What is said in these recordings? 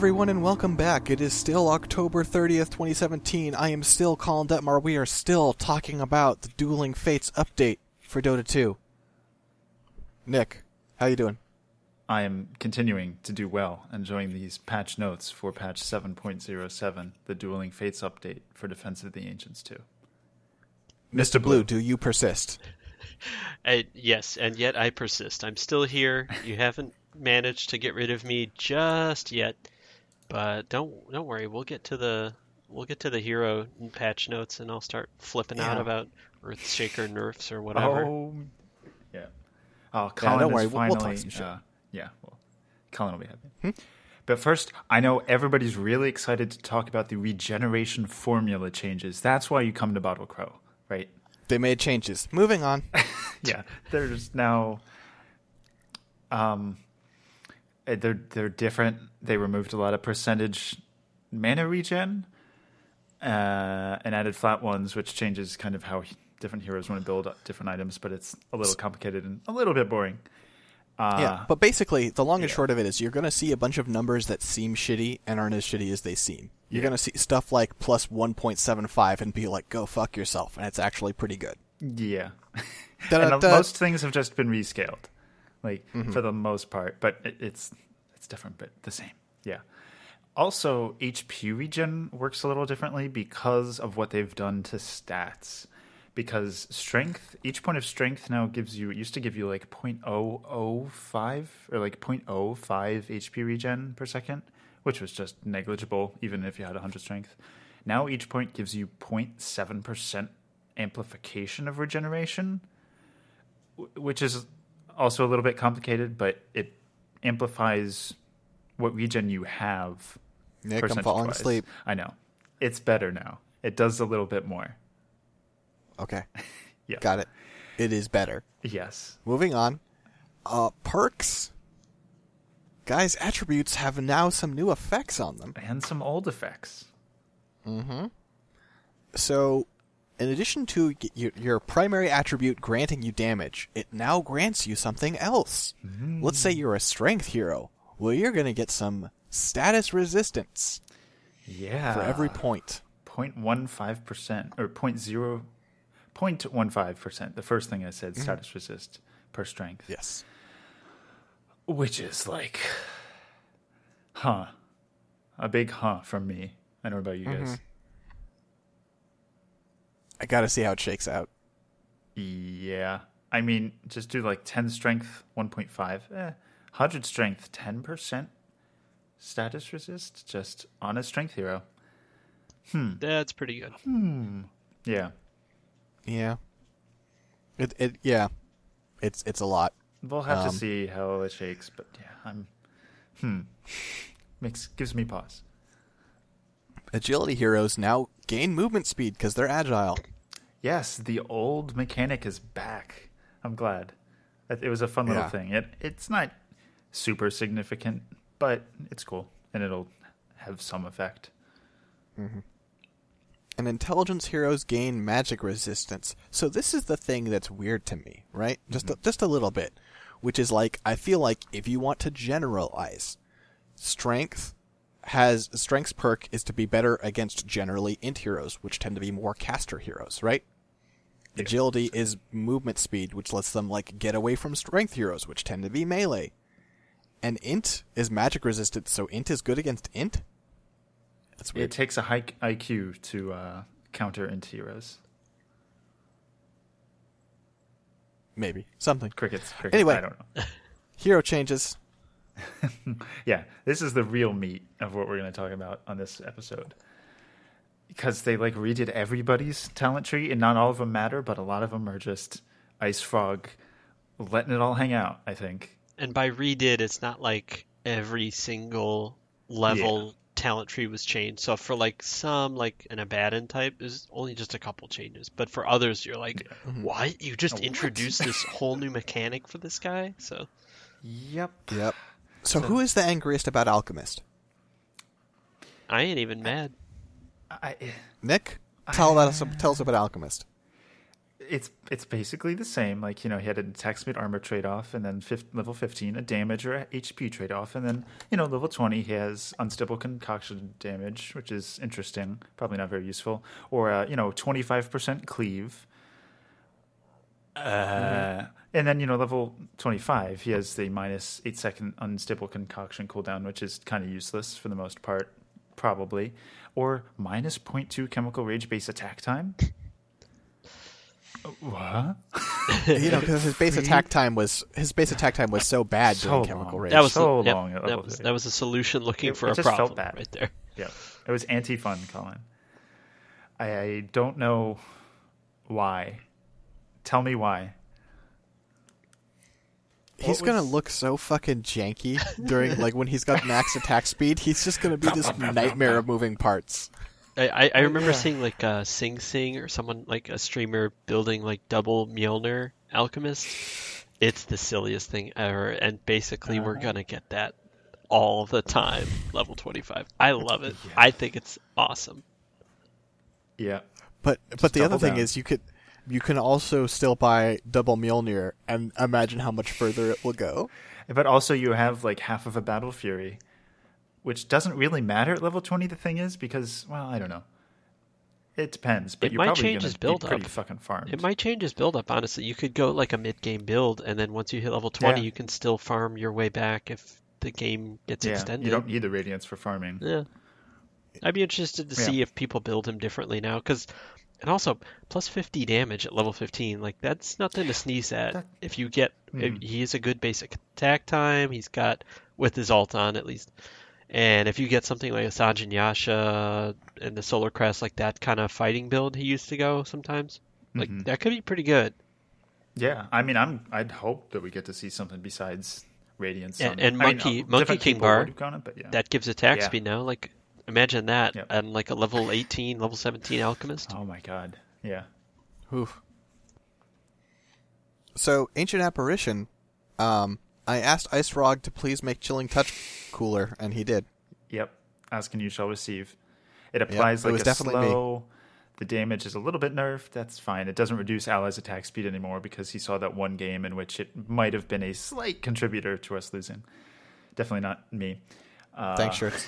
everyone, and welcome back. It is still October 30th, 2017. I am still Colin Detmar. We are still talking about the Dueling Fates update for Dota 2. Nick, how you doing? I am continuing to do well, enjoying these patch notes for patch 7.07, the Dueling Fates update for Defense of the Ancients 2. Mr. Blue, do you persist? Yes, and yet I persist. I'm still here. You haven't managed to get rid of me just yet, but don't worry. We'll get to the hero patch notes, and I'll start flipping out about Earthshaker nerfs or whatever. Colin, don't worry. Finally, we'll talk some shit. Colin will be happy. But first, I know everybody's really excited to talk about the regeneration formula changes. That's why you come to Bottle Crow, right? They made changes. Moving on. There's now. They're different. They removed a lot of percentage mana regen, and added flat ones, which changes kind of how different heroes want to build up different items. But it's a little complicated and a little bit boring. But basically, the long and short of it is, you're going to see a bunch of numbers that seem shitty and aren't as shitty as they seem. You're going to see stuff like plus 1.75 and be like, "Go fuck yourself," and it's actually pretty good. Yeah, and most things have just been rescaled. For the most part, but it's different, but the same. Yeah. Also, HP regen works a little differently because of what they've done to stats. Because strength, each point of strength now gives you, it used to give you like 0.005 or like 0.05 HP regen per second, which was just negligible, even if you had 100 strength. Now each point gives you 0.7% amplification of regeneration, which is also a little bit complicated, but it amplifies what regen you have. Nick, I'm falling asleep. I know. It's better now. It does a little bit more. Okay. Got it. It is better. Yes. Moving on. Perks. Guys, attributes have now some new effects on them. And some old effects. Mm-hmm. So, in addition to your primary attribute granting you damage, it now grants you something else. Mm. Let's say you're a strength hero. Well, you're going to get some status resistance. Yeah. For every point. 0.15% or 0.15%. The first thing I said, status resist per strength. Yes. Which is like, a big from me. I don't know about you guys. I gotta see how it shakes out. Yeah. I mean, just do like 10 strength, 1.5. 100 strength, 10% status resist, just on a strength hero. That's pretty good. Yeah. It's a lot. We'll have to see how it shakes, but gives me pause. Agility heroes now gain movement speed because they're agile. Yes, the old mechanic is back. I'm glad. It was a fun little thing. It's not super significant, but it's cool, and it'll have some effect. Mm-hmm. And intelligence heroes gain magic resistance. So this is the thing that's weird to me, right? Just a little bit, which is like, I feel like if you want to generalize, Strength's perk is to be better against generally int heroes, which tend to be more caster heroes, right? Yeah. Agility is movement speed, which lets them like get away from strength heroes, which tend to be melee. And int is magic resistance, so int is good against int? That's weird. It takes a high IQ to counter int heroes. Maybe. Something. Crickets. Anyway, I don't know. Hero changes. This is the real meat of what we're going to talk about on this episode, because they like redid everybody's talent tree, and not all of them matter, but a lot of them are just Ice Frog letting it all hang out, I think. And by redid, it's not like every single level talent tree was changed. So for like some, like an Abaddon type, is only just a couple changes, but for others you're like, what? You just introduced this whole new mechanic for this guy? So Yep. So who is the angriest about Alchemist? I ain't even mad. Nick, tell us about Alchemist. it's basically the same. Like, you know, he had an attack speed armor trade-off, and then level 15, a damage or a HP trade-off. And then, you know, level 20, he has unstable concoction damage, which is interesting. Probably not very useful. Or, 25% cleave. And then, level 25, he has the minus 8-second unstable concoction cooldown, which is kind of useless for the most part, probably. Or minus 0.2 chemical rage base attack time. What? Because his base attack time was so bad during chemical rage. That was so long. That was a solution looking for a problem right there. Yeah, it was anti-fun, Colin. I don't know why. Tell me why. He's going to look so fucking janky during, when he's got max attack speed. He's just going to be this nightmare of moving parts. I remember seeing, Sing Sing or someone, a streamer building, double Mjolnir Alchemist. It's the silliest thing ever, and basically we're going to get that all the time, level 25. I love it. Yeah. I think it's awesome. Yeah. But the other thing is you can also still buy double Mjolnir and imagine how much further it will go. But also you have half of a Battle Fury, which doesn't really matter at level 20, the thing is, because, I don't know. It depends, but you're probably going to be pretty fucking farmed. It might change his build-up, honestly. You could go a mid-game build, and then once you hit level 20, you can still farm your way back if the game gets extended. You don't need the Radiance for farming. Yeah. I'd be interested to see if people build him differently now, because... And also, plus 50 damage at level 15, that's nothing to sneeze at. He has a good basic attack time, he's got, with his ult on at least. And if you get something like a Sanjin Yasha and the Solar Crest, that kind of fighting build he used to go sometimes, that could be pretty good. Yeah, I mean, I'd hope that we get to see something besides Radiance. And Monkey King Bar, that gives attack speed now, Imagine that and a level 18, level 17 Alchemist. Oh my god. Yeah. Oof. So Ancient Apparition, I asked Ice Frog to please make Chilling Touch cooler, and he did. Yep. Ask and you shall receive. It applies a slow. The damage is a little bit nerfed. That's fine. It doesn't reduce allies' attack speed anymore because he saw that one game in which it might have been a slight contributor to us losing. Definitely not me. Thanks, shirts.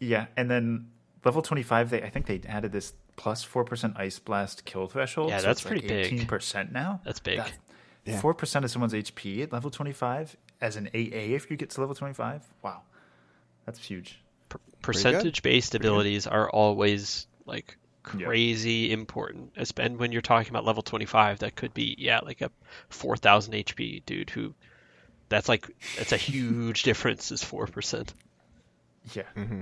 Yeah, and then level 25, I think they added this plus 4% Ice Blast kill threshold. Yeah, so that's pretty big. 18% now. That's big. 4% of someone's HP at level 25 as an AA if you get to level 25. Wow. That's huge. Percentage-based abilities are always, crazy important. And when you're talking about level 25, that could be, a 4,000 HP dude who... That's a huge difference is 4%. Yeah. Mm-hmm.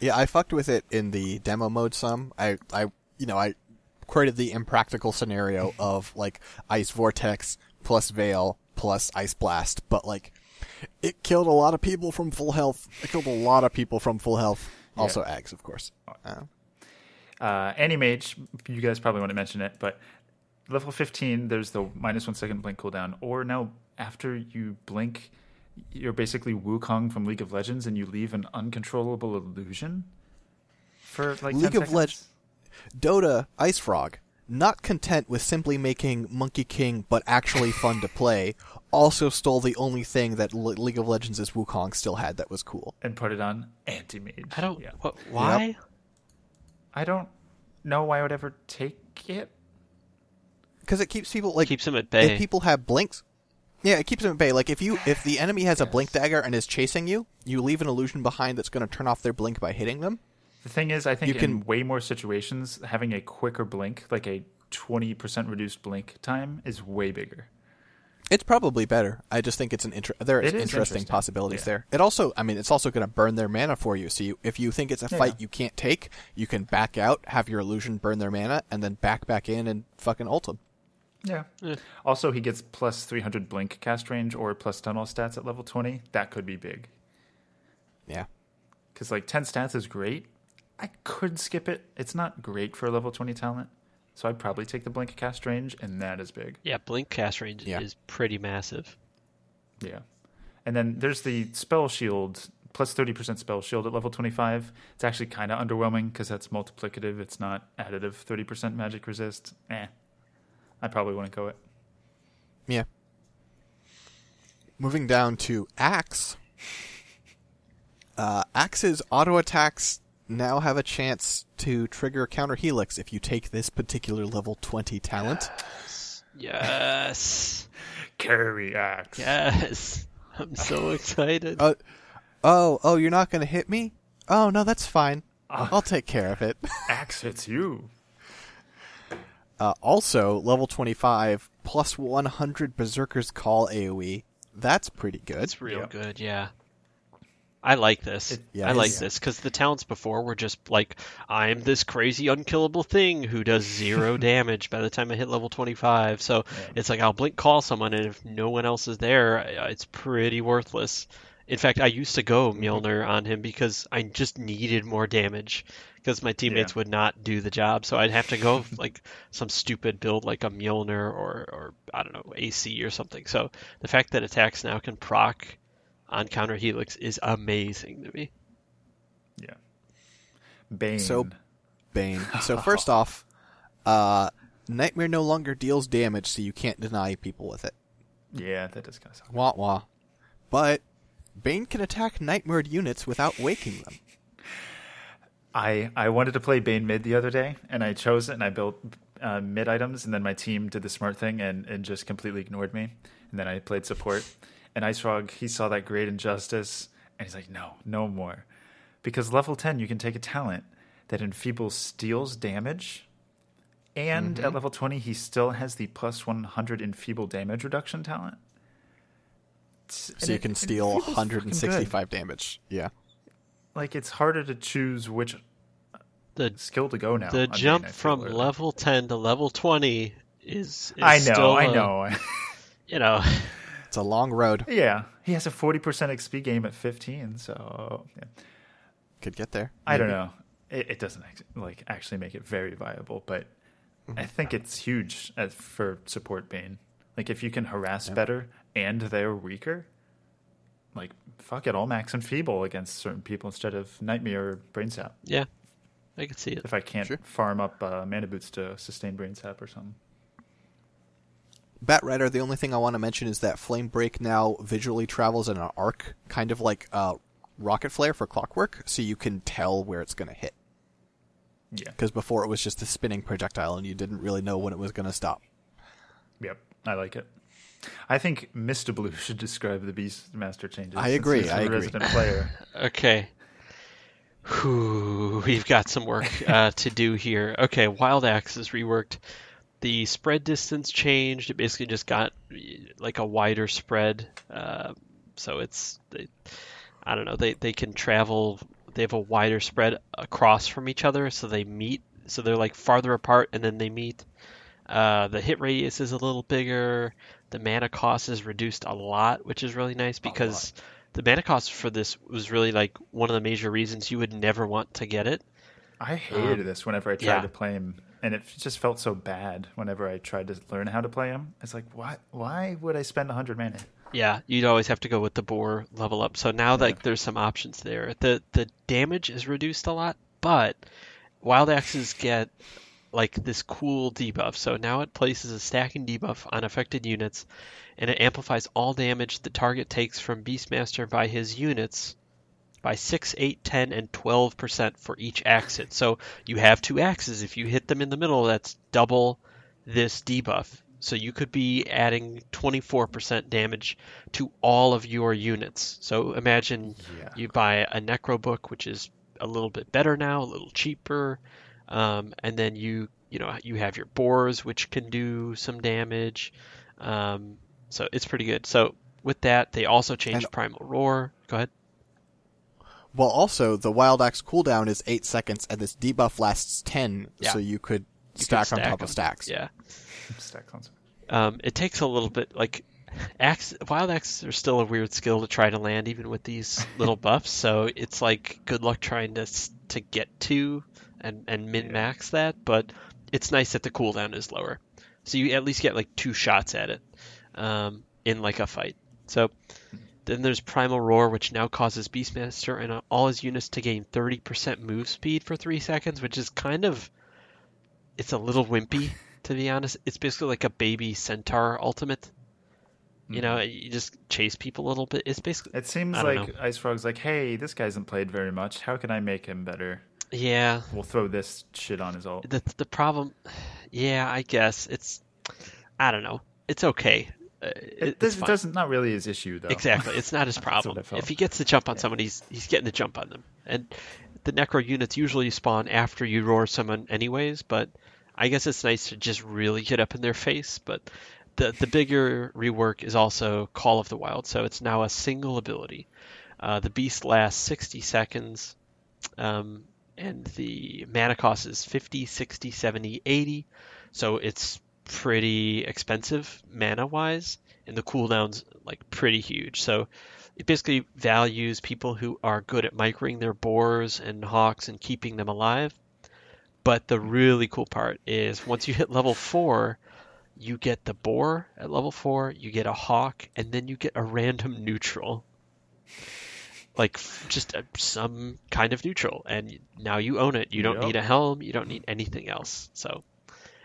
Yeah, I fucked with it in the demo mode some. I created the impractical scenario of Ice Vortex plus Veil plus Ice Blast, but it killed a lot of people from full health. Also Axe, of course. Animage, you guys probably want to mention it, but level 15, there's the minus 1 second blink cooldown, or now after you blink... You're basically Wukong from League of Legends, and you leave an uncontrollable illusion for 10 seconds? League of Legends, Dota, Ice Frog, not content with simply making Monkey King but actually fun to play, also stole the only thing that League of Legends' Wukong still had that was cool, and put it on Anti-Mage. Why? Yep. I don't know why I would ever take it. Because it keeps people keeps them at bay. If people have blinks. Yeah, it keeps them at bay. If the enemy has a blink dagger and is chasing you, you leave an illusion behind that's going to turn off their blink by hitting them. The thing is, I think in way more situations, having a quicker blink, a 20% reduced blink time, is way bigger. It's probably better. I just think it's interesting possibilities there. It also, it's also going to burn their mana for you. So if you think it's a fight you can't take, you can back out, have your illusion burn their mana, and then back in and fucking ult them. Yeah. Also, he gets plus 300 blink cast range or plus tunnel stats at level 20. That could be big. Yeah. Because 10 stats is great. I could skip it. It's not great for a level 20 talent. So I'd probably take the blink cast range, and that is big. Yeah, blink cast range is pretty massive. Yeah. And then there's the spell shield, plus 30% spell shield at level 25. It's actually kind of underwhelming because that's multiplicative. It's not additive. 30% magic resist. I probably wouldn't go it. Yeah. Moving down to Axe. Axe's auto attacks now have a chance to trigger counter helix if you take this particular level 20 talent. Yes. Carry Axe. Yes. I'm so excited. Oh, you're not going to hit me? Oh, no, that's fine. I'll take care of it. Axe hits you. Also, level 25, plus 100 Berserker's Call AoE. That's pretty good. It's real good, yeah. I like this. I like this, because the talents before were just like, I'm this crazy unkillable thing who does zero damage by the time I hit level 25. So it's like, I'll blink call someone, and if no one else is there, it's pretty worthless. In fact, I used to go Mjolnir on him because I just needed more damage because my teammates would not do the job. So I'd have to go like some stupid build like a Mjolnir or I don't know, AC or something. So the fact that attacks now can proc on counter helix is amazing to me. Yeah. Bane. So first off, Nightmare no longer deals damage, so you can't deny people with it. Yeah, that does kind of sound wah-wah. But Bane can attack Nightmared units without waking them. I wanted to play Bane mid the other day, and I chose it, and I built mid items, and then my team did the smart thing and just completely ignored me. And then I played support. And Ice Frog, he saw that great injustice, and he's like, no more. Because level 10, you can take a talent that enfeebles steals damage, and at level 20, he still has the plus 100 enfeeble damage reduction talent. So you can steal 165 damage. Yeah. Like, it's harder to choose which skill to go now. The jump from level 10 to level 20 is I know. You know. It's a long road. Yeah. He has a 40% XP game at 15, so... Yeah. Could get there. Maybe. I don't know. It doesn't actually make it very viable, but I think it's huge for support Bane. Like, if you can harass better... and they're weaker, like, fuck it, all max and feeble against certain people instead of Nightmare or Brainsap. Yeah, I can see it. If I can't farm up Mana Boots to sustain Brainsap or something. Batrider, the only thing I want to mention is that Flame Break now visually travels in an arc, kind of like Rocket Flare for Clockwork, so you can tell where it's going to hit. Yeah. Because before it was just a spinning projectile and you didn't really know when it was going to stop. Yep, I like it. I think Mr. Blue should describe the Beastmaster changes. I agree. He's a resident player. Okay. Whew, we've got some work to do here. Okay, Wild Axe is reworked. The spread distance changed. It basically just got like a wider spread. So it's, I don't know, they can travel. They have a wider spread across from each other. So they meet. So they're like farther apart and then they meet. The hit radius is a little bigger. The mana cost is reduced a lot, which is really nice because the mana cost for this was really like one of the major reasons you would never want to get it. I hated this whenever I tried to play him, and it just felt so bad whenever I tried to learn how to play him. It's like, why would I spend 100 mana? Yeah, you'd always have to go with the boar level up. So now like there's some options there. The damage is reduced a lot, but Wild Axes get... like this cool debuff. So now it places a stacking debuff on affected units, and it amplifies all damage the target takes from Beastmaster by his units by 6, 8, 10, and 12% for each axe hit. So you have two axes. If you hit them in the middle, that's double this debuff. So you could be adding 24% damage to all of your units. So imagine you buy a Necro book, which is a little bit better now, a little cheaper. And then you have your boars, which can do some damage. So it's pretty good. So with that, they also changed Primal Roar. Go ahead. Well, also, the Wild Axe cooldown is 8 seconds, and this debuff lasts 10, so you could stack on top of stacks. Yeah. Stack on. It takes a little bit, like... Wild Axes are still a weird skill to try to land, even with these little buffs, so it's like good luck trying to get to... and min-max that, but it's nice that the cooldown is lower. So you at least get like 2 shots at it in like a fight. So then there's Primal Roar, which now causes Beastmaster and all his units to gain 30% move speed for 3 seconds, which is kind of... it's a little wimpy to be honest. It's basically like a baby centaur ultimate. You know, you just chase people a little bit. It's basically... It seems like Ice Frog's like, hey, this guy hasn't played very much. How can I make him better? Yeah. We'll throw this shit on his ult. The problem... Yeah, I guess. It's... I don't know. It's okay. It's not really his issue, though. Exactly. It's not his problem. If he gets to jump on someone, he's getting to jump on them. And the Necro units usually spawn after you roar someone anyways, but I guess it's nice to just really get up in their face, but... The bigger rework is also Call of the Wild, so it's now a single ability. The Beast lasts 60 seconds, and the mana cost is 50, 60, 70, 80, so it's pretty expensive mana-wise, and the cooldown's like pretty huge. So it basically values people who are good at microing their boars and hawks and keeping them alive. But the really cool part is once you hit level 4... You get the boar at level 4, you get a hawk, and then you get a random neutral. Like, just some kind of neutral, and now you own it. You don't need a helm, you don't need anything else. So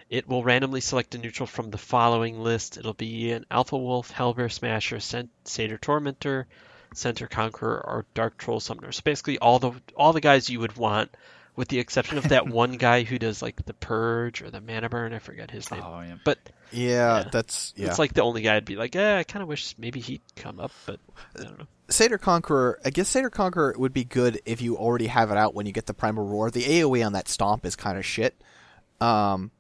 it will randomly select a neutral from the following list. It'll be an Alpha Wolf, Hellbear Smasher, Satyr Tormentor, Centaur Conqueror, or Dark Troll Summoner. So basically all the guys you would want, with the exception of that one guy who does like the Purge or the Mana Burn, I forget his name. Oh, yeah. But it's like the only guy I'd be like, I kind of wish maybe he'd come up, but I don't know. Satyr Conqueror, I guess Satyr Conqueror would be good if you already have it out when you get the Primal Roar. The AoE on that Stomp is kind of shit. But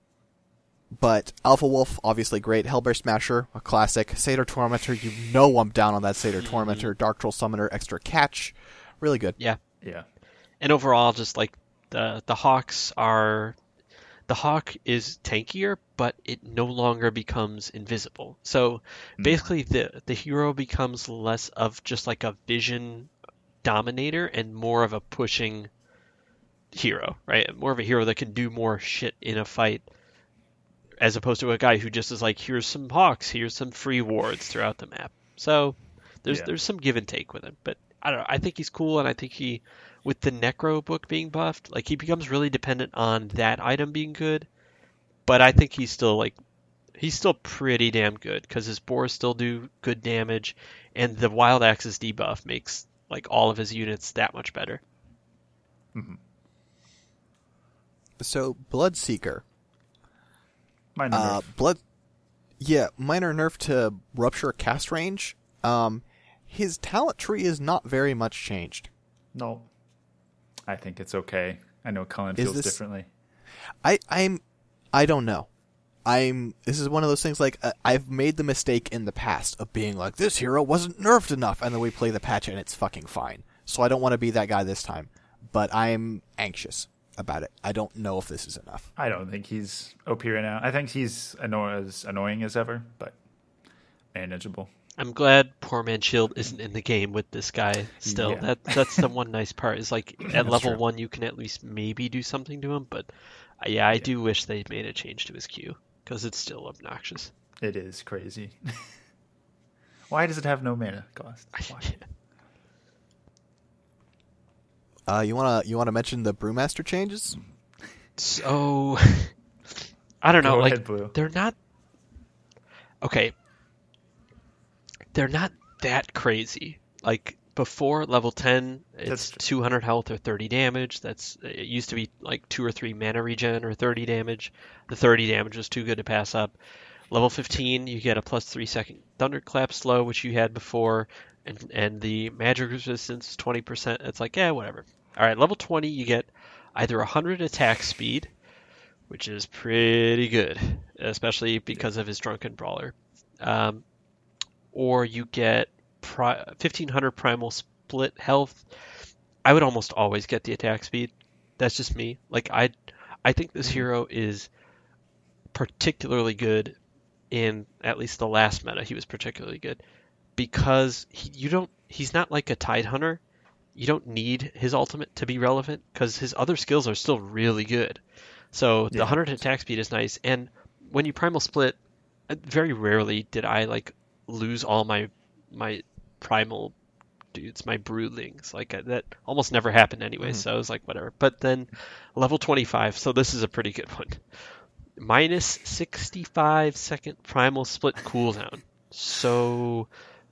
Alpha Wolf, obviously great. Hellbear Smasher, a classic. Satyr Tormentor, you know I'm down on that Satyr Tormentor. Dark Troll Summoner, extra catch, really good. Yeah, yeah. And overall, just like. The hawk is tankier, but it no longer becomes invisible. So basically the hero becomes less of just like a vision dominator and more of a pushing hero, right? More of a hero that can do more shit in a fight as opposed to a guy who just is like, here's some hawks, here's some free wards throughout the map. So there's some give and take with him, but I don't know. I think he's cool, and I think he, with the Necro book being buffed, like he becomes really dependent on that item being good. But I think he's still pretty damn good because his boars still do good damage, and the Wild Axe's debuff makes like all of his units that much better. Mm-hmm. So Bloodseeker, minor nerf. Minor nerf to Rupture cast range. His talent tree is not very much changed. No, I think it's okay. I know Colin feels differently. I don't know. This is one of those things like I've made the mistake in the past of being like, this hero wasn't nerfed enough, and then we play the patch and it's fucking fine. So I don't want to be that guy this time, but I'm anxious about it. I don't know if this is enough. I don't think he's OP right now. I think he's as annoying as ever, but manageable. I'm glad Poor Man Shield isn't in the game with this guy still. Yeah. That's the one nice part is like at level 1 you can at least maybe do something to him. But I do wish they made a change to his Q because it's still obnoxious. It is crazy. Why does it have no mana cost? You wanna mention the Brewmaster changes? So I don't know. Go ahead, Blue. They're not okay. They're not that crazy. Like before level 10, it's 200 health or 30 damage. It used to be like 2 or 3 mana regen or 30 damage. The 30 damage was too good to pass up. Level 15, you get a plus 3-second thunderclap slow, which you had before, and the magic resistance is 20%. It's like whatever. All right, level 20, you get either 100 attack speed, which is pretty good, especially because of his drunken brawler. Or you get 1,500 primal split health. I would almost always get the attack speed. That's just me. Like I think this hero is particularly good in at least the last meta. He was particularly good because he's not like a Tidehunter. You don't need his ultimate to be relevant because his other skills are still really good. So the 100 attack speed is nice. And when you primal split, very rarely did I like lose all my primal dudes, my broodlings. Like that almost never happened anyway. So I was like whatever. But then level 25, so this is a pretty good one, minus 65 second primal split cooldown. So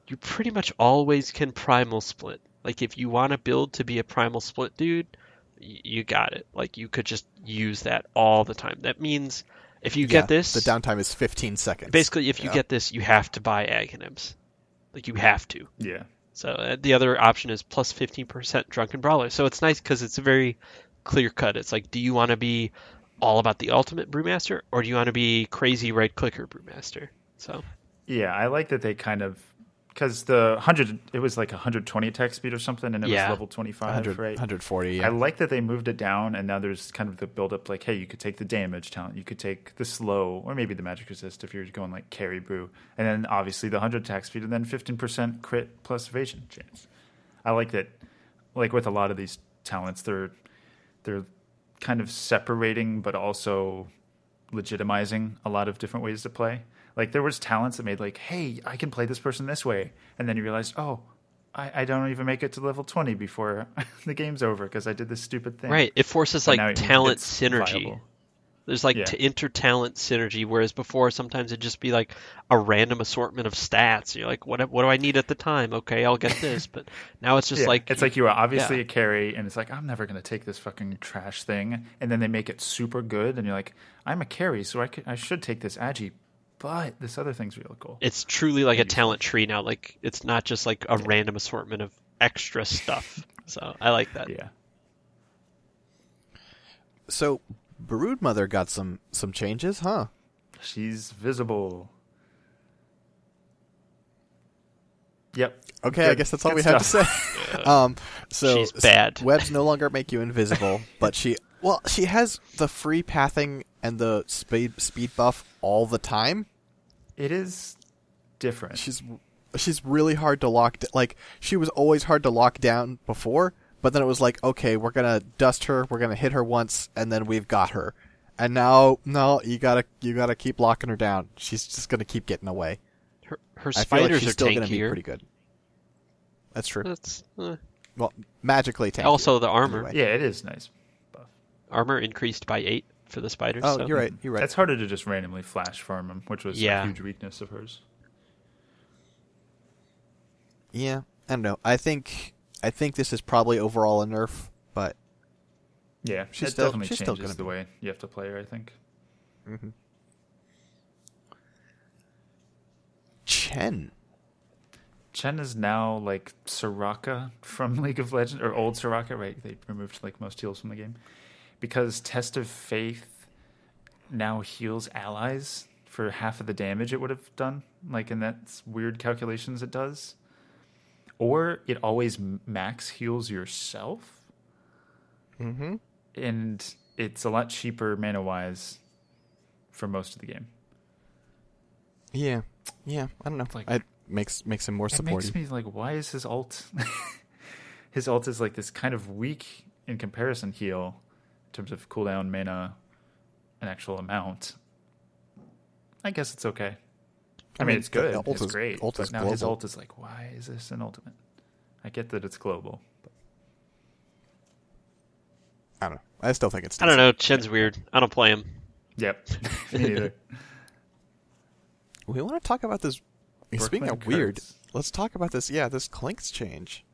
you pretty much always can primal split. Like, if you want to build to be a primal split dude, you got it. Like, you could just use that all the time. That means if you get this... the downtime is 15 seconds. Basically, if you get this, you have to buy Aghanims. Like, you have to. Yeah. So the other option is plus 15% Drunken Brawler. So it's nice because it's very clear-cut. It's like, do you want to be all about the ultimate Brewmaster, or do you want to be crazy right-clicker Brewmaster? So... yeah, I like that they kind of... because the 100, it was like 120 attack speed or something, and it was level 25, 100, right? 140, yeah. I like that they moved it down, and now there's kind of the build-up, like, hey, you could take the damage talent, you could take the slow, or maybe the magic resist if you're going, like, carry brew, and then obviously the 100 attack speed, and then 15% crit plus evasion chance. I like that, like, with a lot of these talents, they're kind of separating, but also legitimizing a lot of different ways to play. Like, there was talents that made, like, hey, I can play this person this way. And then you realized, oh, I don't even make it to level 20 before the game's over because I did this stupid thing. Right. It forces, like, talent synergy. Viable. There's, like, inter-talent synergy, whereas before sometimes it'd just be, like, a random assortment of stats. You're like, what do I need at the time? Okay, I'll get this. But now it's just, like... it's like you are obviously a carry, and it's like, I'm never going to take this fucking trash thing. And then they make it super good, and you're like, I'm a carry, so I should take this Agi. But this other thing's real cool. It's truly like a talent tree now. Like, it's not just like a random assortment of extra stuff. So I like that. Yeah. So Broodmother got some changes, huh? She's visible. Yep. Okay, I guess that's all we have to say. So she's bad. Webs no longer make you invisible, but she has the free pathing and the speed buff all the time. It is different. She's really hard to lock down. Like, she was always hard to lock down before, but then it was like, okay, we're going to dust her, we're going to hit her once, and then we've got her. And now, no, you gotta keep locking her down. She's just going to keep getting away. Her spiders are still going to be pretty good. That's true. That's well, magically tanky. Also, the armor. Anyway. Yeah, it is nice. Buff. Armor increased by 8 for the spiders. Oh, so. You're right. That's harder to just randomly flash farm them, which was a huge weakness of hers. Yeah, I don't know. I think this is probably overall a nerf, but yeah, she's still changes the way you have to play her, I think. Mm-hmm. Chen is now like Soraka from League of Legends, or old Soraka, right? They removed like most heals from the game. Because Test of Faith now heals allies for half of the damage it would have done, like in that weird calculations it does. Or it always max heals yourself. Mm-hmm. And it's a lot cheaper mana-wise for most of the game. Yeah. Yeah, I don't know. Like, it makes him more supportive. It makes me like, why is his ult... his ult is like this kind of weak in comparison heal... in terms of cooldown, mana, an actual amount. I guess it's okay. I mean, it's good. It's great. But now his ult is like, why is this an ultimate? I get that it's global. But... I don't know. I still think it's... decent. I don't know. Chen's weird. I don't play him. Yep. Me neither. We want to talk about this... Brooklyn speaking of weird, let's talk about this. Yeah, this Clinkz change.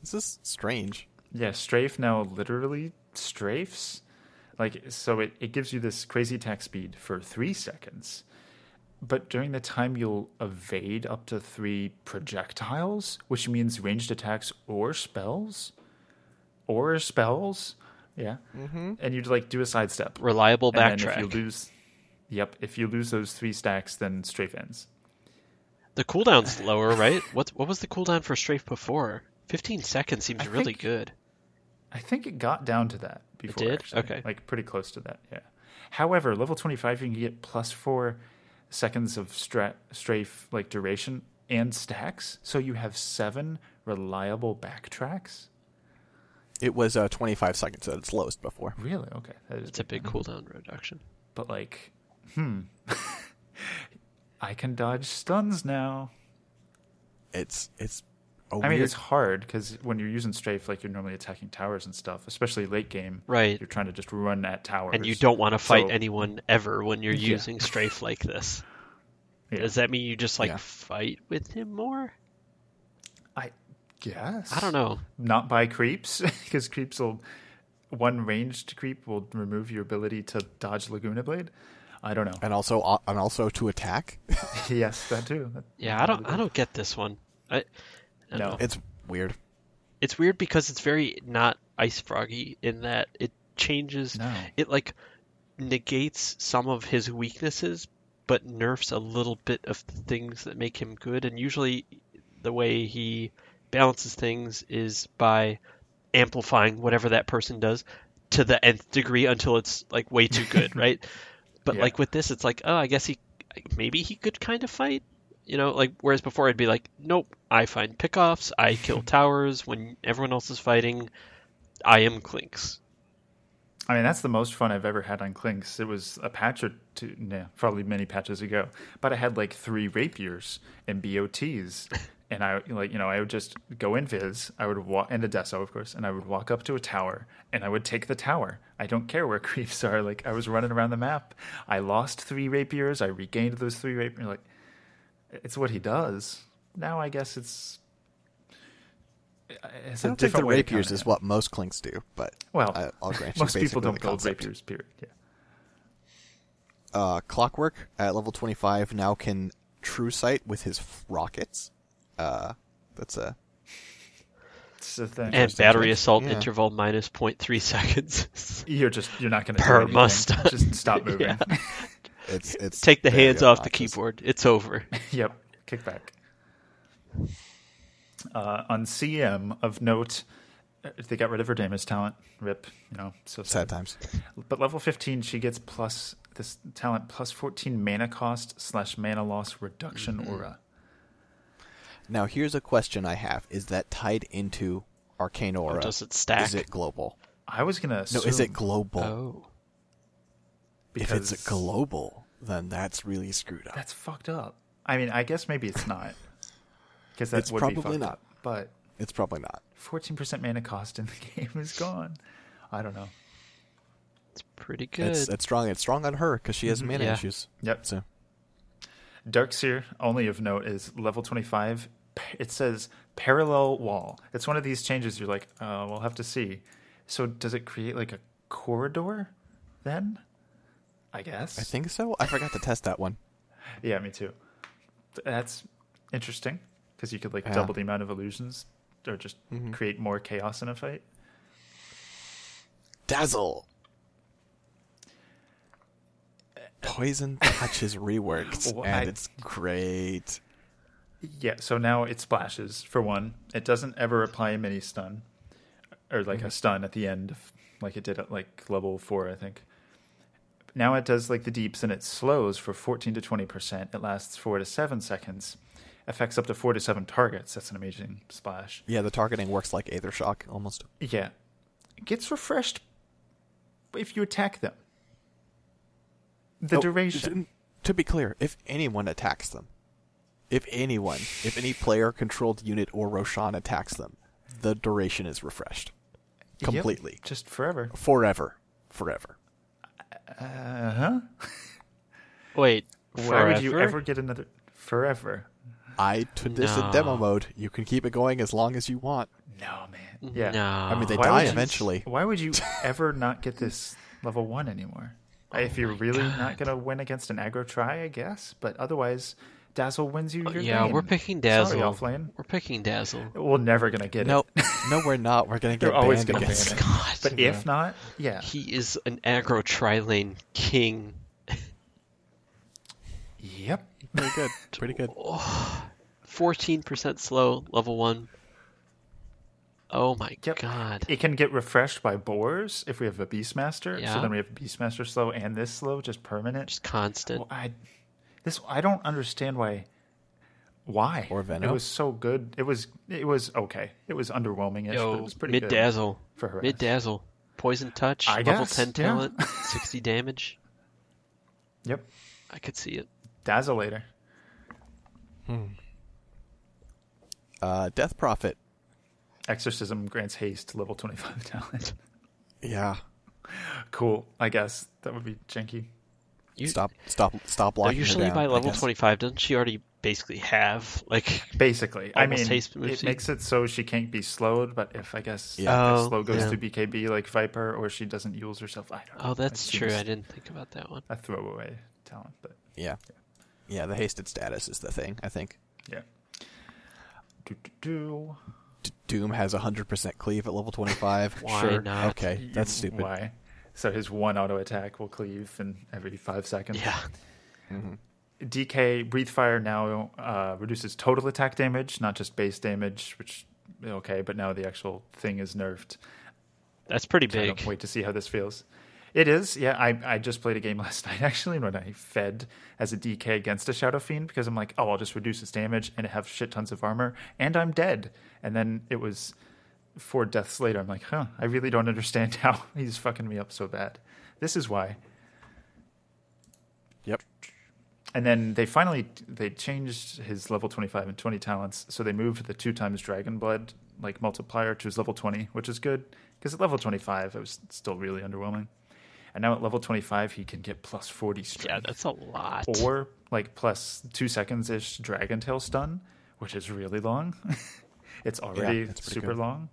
This is strange. Yeah, Strafe now literally... strafes, like, so it gives you this crazy attack speed for 3 seconds, but during the time you'll evade up to 3 projectiles, which means ranged attacks or spells. Yeah. Mm-hmm. And you'd like do a sidestep, reliable backtrack. If you lose those 3 stacks, then Strafe ends. The cooldown's lower, right? What was the cooldown for Strafe before? 15 seconds seems really good. I think it got down to that before. It did? Actually. Okay. Like, pretty close to that, yeah. However, level 25, you can get plus 4 seconds of strafe, like, duration and stacks, so you have 7 reliable backtracks. It was 25 seconds at its lowest before. Really? Okay. It's a big cooldown reduction. But, like, I can dodge stuns now. It's I mean, it's hard because when you're using strafe, like you're normally attacking towers and stuff, especially late game. Right. You're trying to just run at towers. And you don't want to fight anyone ever when you're using strafe like this. Yeah. Does that mean you just fight with him more? I guess. I don't know. Not by creeps, because creeps will... One ranged creep will remove your ability to dodge Laguna Blade. I don't know. And also to attack? Yes, that too. I don't get this one. I don't know. It's weird. It's weird because it's very not Ice Froggy in that it changes. No. It like negates some of his weaknesses, but nerfs a little bit of the things that make him good. And usually the way he balances things is by amplifying whatever that person does to the nth degree until it's like way too good, right? But like with this, it's like, oh, I guess maybe he could kind of fight, you know, like, whereas before I'd be like, nope, I find pickoffs, I kill towers when everyone else is fighting, I am Clinkz. I mean, that's the most fun I've ever had on Clinkz. It was a patch or two, probably many patches ago, but I had like 3 rapiers and BOTs. And I, like, you know, I would just go in Viz, I would walk, and a Deso, of course, and I would walk up to a tower, and I would take the tower. I don't care where creeps are. Like, I was running around the map. I lost 3 rapiers. I regained those 3 rapiers. Like, it's what he does. Now I guess it's a different way. I don't think the rapiers is what most Clinkz do, but I'll grant you. Most people don't build rapiers, period. Yeah. Clockwork at level 25 now can true sight with his rockets. That's a thing. And battery assault interval minus 0.3 seconds. You're not going to do anything. Just stop moving. Yeah. It's take the hands off the keyboard. It's over. Yep. Kick back. On CM of note, they got rid of her damage talent. Rip. You know, so sad times. But level 15, she gets plus this talent plus 14 mana cost / mana loss reduction aura. Now, here's a question I have. Is that tied into Arcane Aura? Or does it stack? Is it global? I was going to assume... No, is it global? Oh. Because... If it's global, then that's really screwed up. That's fucked up. I mean, I guess maybe it's not. Because that would be fucked not. Up. But it's probably not. 14% mana cost in the game is gone. I don't know. It's pretty good. It's strong. It's strong on her because she has mana issues. Yep. So. Darkseer, only of note, is level 25... It says parallel wall. It's one of these changes you're like, oh, we'll have to see. So does it create like a corridor then? I guess. I think so. I forgot to test that one. Yeah, me too. That's interesting because you could like double the amount of illusions or just create more chaos in a fight. Dazzle. Poison Touch is reworked and it's great. Yeah, so now it splashes, for one. It doesn't ever apply a mini stun, or like a stun at the end, like it did at like level 4, I think. Now it does like the deeps, and it slows for 14 to 20%. It lasts 4 to 7 seconds, affects up to 4 to 7 targets. That's an amazing splash. Yeah, the targeting works like Aether Shock, almost. Yeah. It gets refreshed if you attack them. The duration. To be clear, if anyone attacks them. If any player-controlled unit or Roshan attacks them, the duration is refreshed. Completely. Yep, just forever. Forever. Uh-huh. Wait, forever? Why would you ever get another... Forever. I put this in demo mode. You can keep it going as long as you want. No, man. Yeah. No. I mean, they die eventually. Why would you ever not get this level 1 anymore? If you're really not going to win against an aggro try, I guess. But otherwise... Dazzle wins you your game. Yeah, we're picking Dazzle. Sorry, offlane. We're picking Dazzle. We're never going to get it. No, we're not. We're going to get always banned against it. God. But if not, he is an aggro tri-lane king. Yep. Pretty good. 14% slow, level 1. Oh my god. It can get refreshed by boars if we have a Beastmaster. Yeah. So then we have a Beastmaster slow and this slow, just permanent. Just constant. Well, I don't understand why. Or Venom. It was so good. It was okay. It was underwhelming-ish, but it was pretty good. Mid-Dazzle. For her. Mid-Dazzle. Poison Touch. Level 10 talent. 60 damage. Yep. I could see it. Dazzle later. Death Prophet. Exorcism grants haste, level 25 talent. Yeah. Cool. I guess that would be janky. Stop locking her down. Usually by level 25, doesn't she already basically have, like... Basically. I mean, it makes it so she can't be slowed, but if, I guess, the slow goes to BKB like Viper, or she doesn't use herself, I don't know. Oh, that's true. I didn't think about that one. A throwaway talent, but... Yeah, the hasted status is the thing, I think. Yeah. Doom has 100% cleave at level 25. Why sure. not? Okay, that's stupid. Why? So his one auto attack will cleave in every 5 seconds. Yeah. Mm-hmm. DK, Breathe Fire now reduces total attack damage, not just base damage, which, okay, but now the actual thing is nerfed. That's pretty big. I don't wait to see how this feels. It is, yeah. I just played a game last night, actually, when I fed as a DK against a Shadow Fiend, because I'm like, oh, I'll just reduce its damage and have shit tons of armor, and I'm dead. And then it was 4 deaths later. I'm like, huh, I really don't understand how he's fucking me up so bad. This is why. Yep. And then they changed his level 25 and 20 talents, so they moved the 2x Dragon Blood like multiplier to his level 20, which is good, because at level 25, it was still really underwhelming. And now at level 25, he can get plus 40 strength. Yeah, that's a lot. Or like plus 2 seconds-ish Dragon Tail stun, which is really long. It's already super good. Long.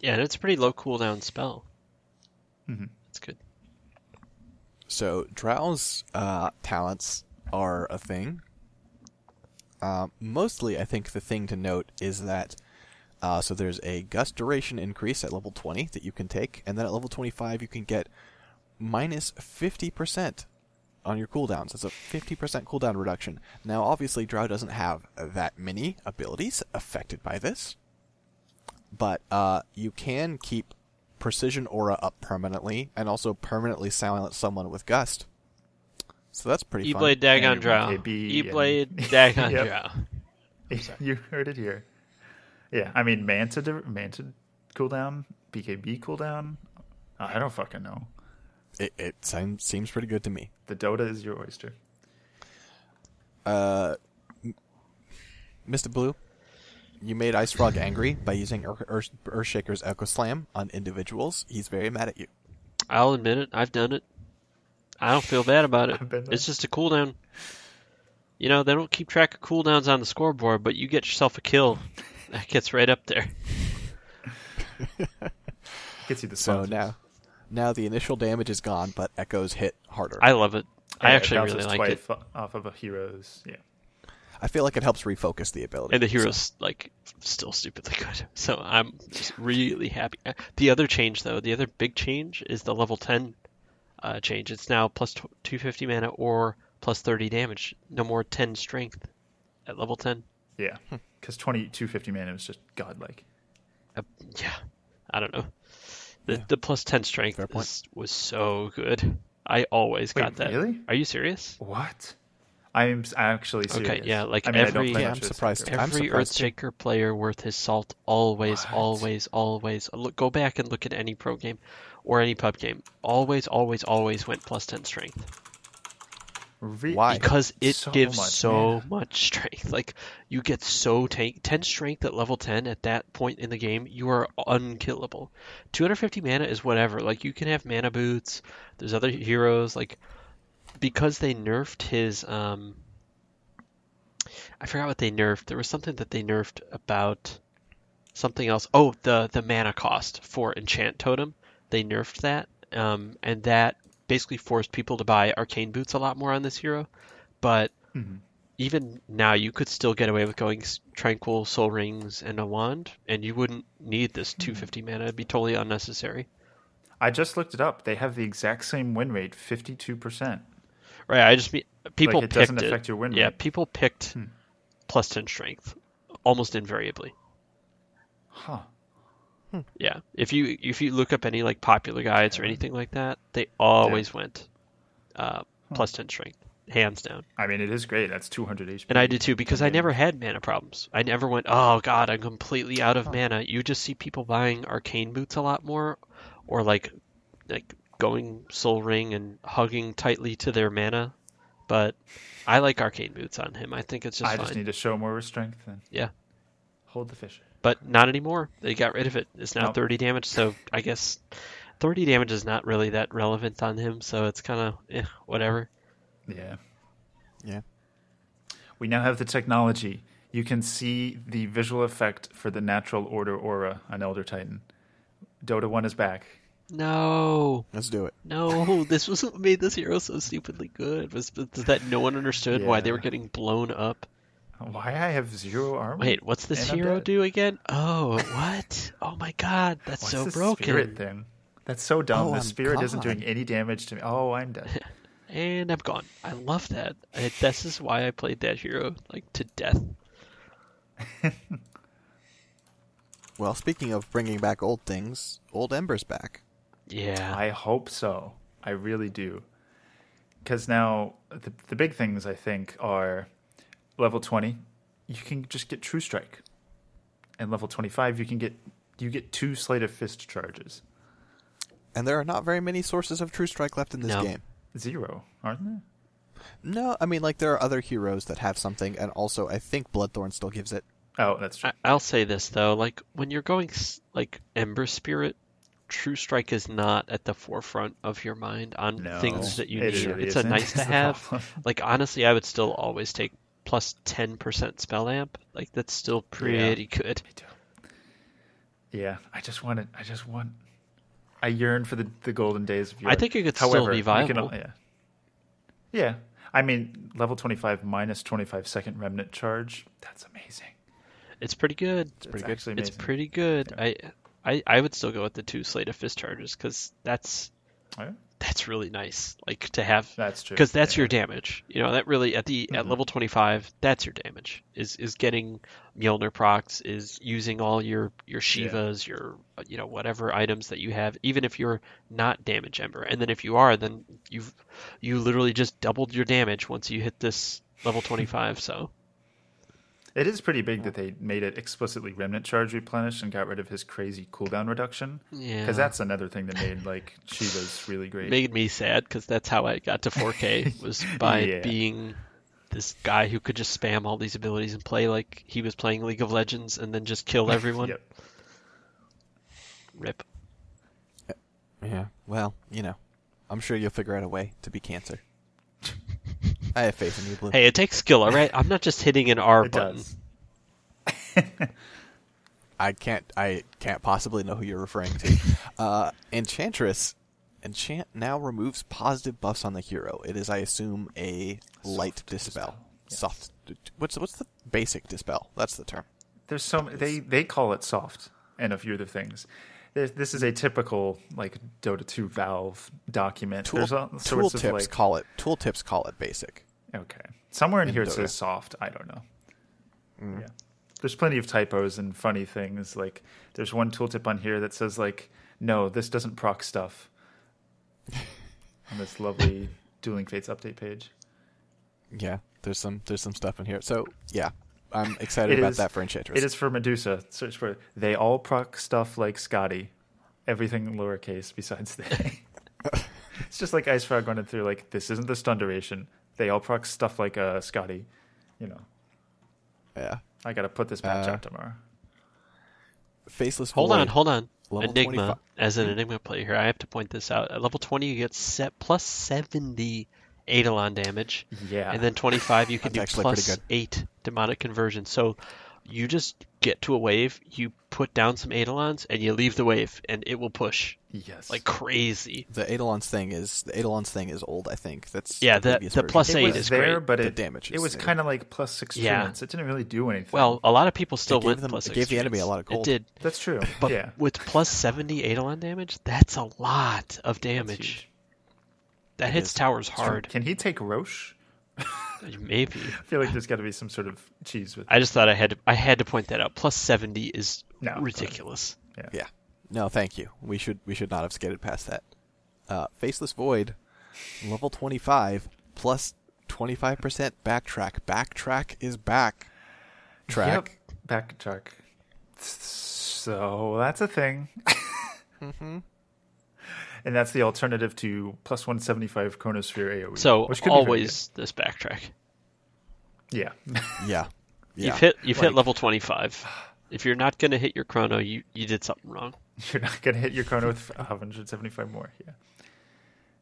Yeah, and it's a pretty low cooldown spell. Mm-hmm. That's good. So Drow's talents are a thing. Mostly, I think the thing to note is that so there's a gust duration increase at level 20 that you can take, and then at level 25 you can get minus 50% on your cooldowns. That's a 50% cooldown reduction. Now, obviously, Drow doesn't have that many abilities affected by this, but you can keep Precision Aura up permanently and also permanently silence someone with Gust. So that's pretty fun. E-Blade Dagon Drow. E-Blade Dagon Drow. You heard it here. Yeah, I mean, Manta cooldown, BKB cooldown, I don't fucking know. It seems pretty good to me. The Dota is your oyster. Mr. Blue, you made Ice Frog angry by using Earthshaker's Echo Slam on individuals. He's very mad at you. I'll admit it. I've done it. I don't feel bad about it. It's just a cooldown. You know, they don't keep track of cooldowns on the scoreboard, but you get yourself a kill. That gets right up there. Gets you the sponsors. So now the initial damage is gone, but echoes hit harder. I love it. Yeah, I actually really like it. Off of a hero's, yeah. I feel like it helps refocus the ability. And the hero's still stupidly good. So I'm just really happy. The other change, though, the other big change is the level 10 change. It's now plus 250 mana or plus 30 damage. No more 10 strength at level 10. Yeah, because 250 mana is just godlike. Yeah, I don't know. The plus 10 strength was so good. I always got that. Really? Are you serious? What? I'm actually serious. Okay, yeah, like I mean, I'm surprised. Every Earthshaker player worth his salt always. Look, go back and look at any pro game or any pub game. Always went plus 10 strength. Why? Because it gives so much strength. Like, you get so 10 strength at level 10 at that point in the game, you are unkillable. 250 mana is whatever. Like, you can have mana boots. There's other heroes. Like, because they nerfed his... I forgot what they nerfed. There was something that they nerfed about something else. Oh, the mana cost for Enchant Totem. They nerfed that. And that... basically forced people to buy arcane boots a lot more on this hero, but even now you could still get away with going tranquil, soul rings, and a wand, and you wouldn't need this 250 mana. It'd be totally unnecessary. I just looked it up. They have the exact same win rate, 52%. Right. I just mean people picked it. Doesn't affect your win rate. Yeah, people picked plus 10 strength almost invariably. Huh. Yeah, if you look up any like popular guides or anything like that, they always went plus 10 strength, hands down. I mean, it is great. That's 200 HP. And I did too, because I never had mana problems. I never went, oh god, I'm completely out of mana. You just see people buying arcane boots a lot more, or like going soul ring and hugging tightly to their mana. But I like arcane boots on him. I think it's just fine. I just need to show more strength then. Yeah. Hold the fish. But not anymore. They got rid of it. It's now 30 damage, so I guess 30 damage is not really that relevant on him, so it's kind of whatever. Yeah. Yeah. We now have the technology. You can see the visual effect for the Natural Order aura on Elder Titan. Dota 1 is back. No. Let's do it. No, this was what made this hero so stupidly good, was that no one understood why they were getting blown up. Why I have zero armor? Wait, what's this hero do again? Oh, what? Oh my god, that's so broken. What's the spirit thing? That's so dumb. The spirit isn't doing any damage to me. Oh, I'm dead. And I'm gone. I love that. This is why I played that hero, like, to death. Well, speaking of bringing back old things, old Ember's back. Yeah. I hope so. I really do. Because now, the big things, I think, are... Level 20, you can just get True Strike. And level 25, you get 2 Slate of Fist charges. And there are not very many sources of True Strike left in this game. Zero, aren't there? No, I mean, like, there are other heroes that have something, and also I think Bloodthorn still gives it. Oh, that's true. I'll say this, though. Like, when you're going, like, Ember Spirit, True Strike is not at the forefront of your mind on things that you need. It's a nice to have. Like, honestly, I would still always take plus 10% spell amp, like, that's still pretty good. Yeah, I just want. I yearn for the golden days of Europe. I think it could still be viable. Yeah. I mean, level 25 minus 25 second remnant charge. That's amazing. It's pretty good. It's pretty good. Yeah. I would still go with the 2 Slate of Fist charges because that's. Oh, yeah. That's really nice, like, to have. That's true. Because that's your damage. You know, that really, at level 25, that's your damage, is getting Mjolnir procs, is using all your Shivas, your, you know, whatever items that you have, even if you're not damage Ember. And then if you are, then you literally just doubled your damage once you hit this level 25, so. It is pretty big that they made it explicitly Remnant Charge Replenish and got rid of his crazy cooldown reduction. Yeah. Because that's another thing that made, like, Shiva's really great. Made me sad, because that's how I got to 4K, was by being this guy who could just spam all these abilities and play like he was playing League of Legends and then just kill everyone. Rip. Yeah, well, you know, I'm sure you'll figure out a way to beat cancer. I have faith in you, Blue. Hey, it takes skill, all right? I'm not just hitting an R button. I can't possibly know who you're referring to. Enchantress. Enchant now removes positive buffs on the hero. It is, I assume, a light dispel. Yes. Soft. What's the basic dispel? That's the term. There's so they call it soft and a few other things. This is a typical, like, Dota 2 Valve document. Tooltips call it basic. Okay. Somewhere in here it says soft. I don't know. Mm. Yeah. There's plenty of typos and funny things. Like, there's one tooltip on here that says, like, no, this doesn't proc stuff. On this lovely Dueling Fates update page. Yeah. There's some stuff in here. So, yeah. I'm excited about that for Enchantress. It is for Medusa. Search for they all proc stuff like Scotty. Everything lowercase besides they. It's just like Ice Frog running through, like, this isn't the stun duration. They all proc stuff like Scotty. You know. Yeah. I got to put this match out tomorrow. Faceless Void. Hold on. Level Enigma. 25. As an Enigma player here, I have to point this out. At level 20, you get set plus 70 Eidolon damage. Yeah. And then 25, you can do plus 8 demonic conversion. So you just get to a wave, you put down some Eidolons, and you leave the wave, and it will push. Yes. Like crazy. The Eidolons thing is old, I think. That's the plus 8 is there, great. But the damage is, it was kind of like plus 6 units. It didn't really do anything. Well, a lot of people still went plus 6. It gave the enemy a lot of gold. It did. That's true. But with plus 70 Eidolon damage, that's a lot of damage. That hits towers hard. Can he take Roche? Maybe. I feel like there's got to be some sort of cheese with. I just thought I had to point that out. Plus 70 is ridiculous. Yeah. No, thank you. We should not have skated past that. Faceless Void, level 25, plus 25% backtrack. Backtrack is back. Track. Yep. Backtrack. So that's a thing. Mm-hmm. And that's the alternative to plus 175 Chronosphere AoE. So which could always be this backtrack. Yeah. You've hit level 25. If you're not going to hit your chrono, you did something wrong. You're not going to hit your chrono with 175 more.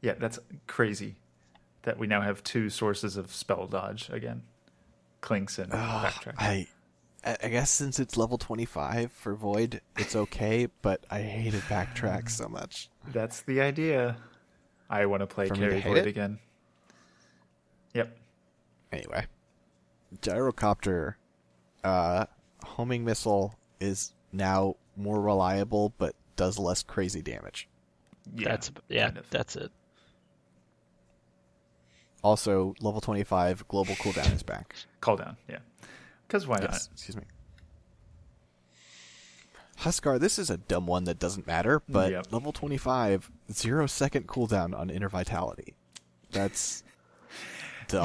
Yeah, that's crazy that we now have two sources of spell dodge again. Clinkz and Backtrack. I guess since it's level 25 for Void, it's okay, but I hated Backtrack so much. That's the idea. I want to play Carry Void again. Yep. Anyway. Gyrocopter. Homing missile is now more reliable, but does less crazy damage. That's it. Also, level 25 global cooldown is back. Call down, yeah. Because why not? Excuse me. Huskar, this is a dumb one that doesn't matter, but level 25, 0 second cooldown on Inner Vitality. That's dumb.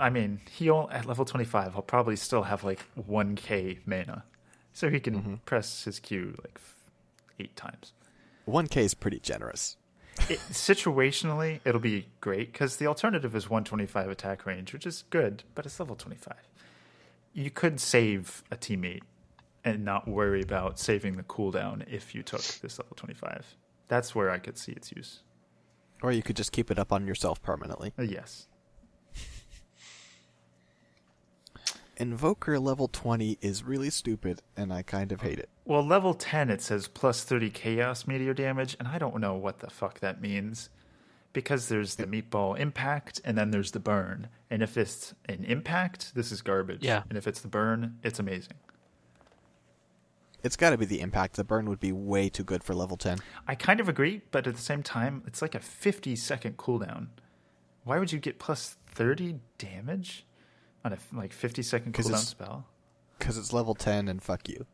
At level 25, he'll probably still have like 1k mana. So he can press his Q like 8 times. 1k is pretty generous. Situationally, it'll be great because the alternative is 125 attack range, which is good, but it's level 25. You could save a teammate and not worry about saving the cooldown if you took this level 25. That's where I could see its use. Or you could just keep it up on yourself permanently. Yes. Invoker level 20 is really stupid, and I kind of hate it. Well, level 10, it says plus 30 chaos meteor damage, and I don't know what the fuck that means. Because there's the meatball impact, and then there's the burn. And if it's an impact, this is garbage. Yeah. And if it's the burn, it's amazing. It's got to be the impact. The burn would be way too good for level 10. I kind of agree, but at the same time, it's like a 50-second cooldown. Why would you get plus 30 damage? On a 50-second cooldown spell? Because it's level 10 and fuck you.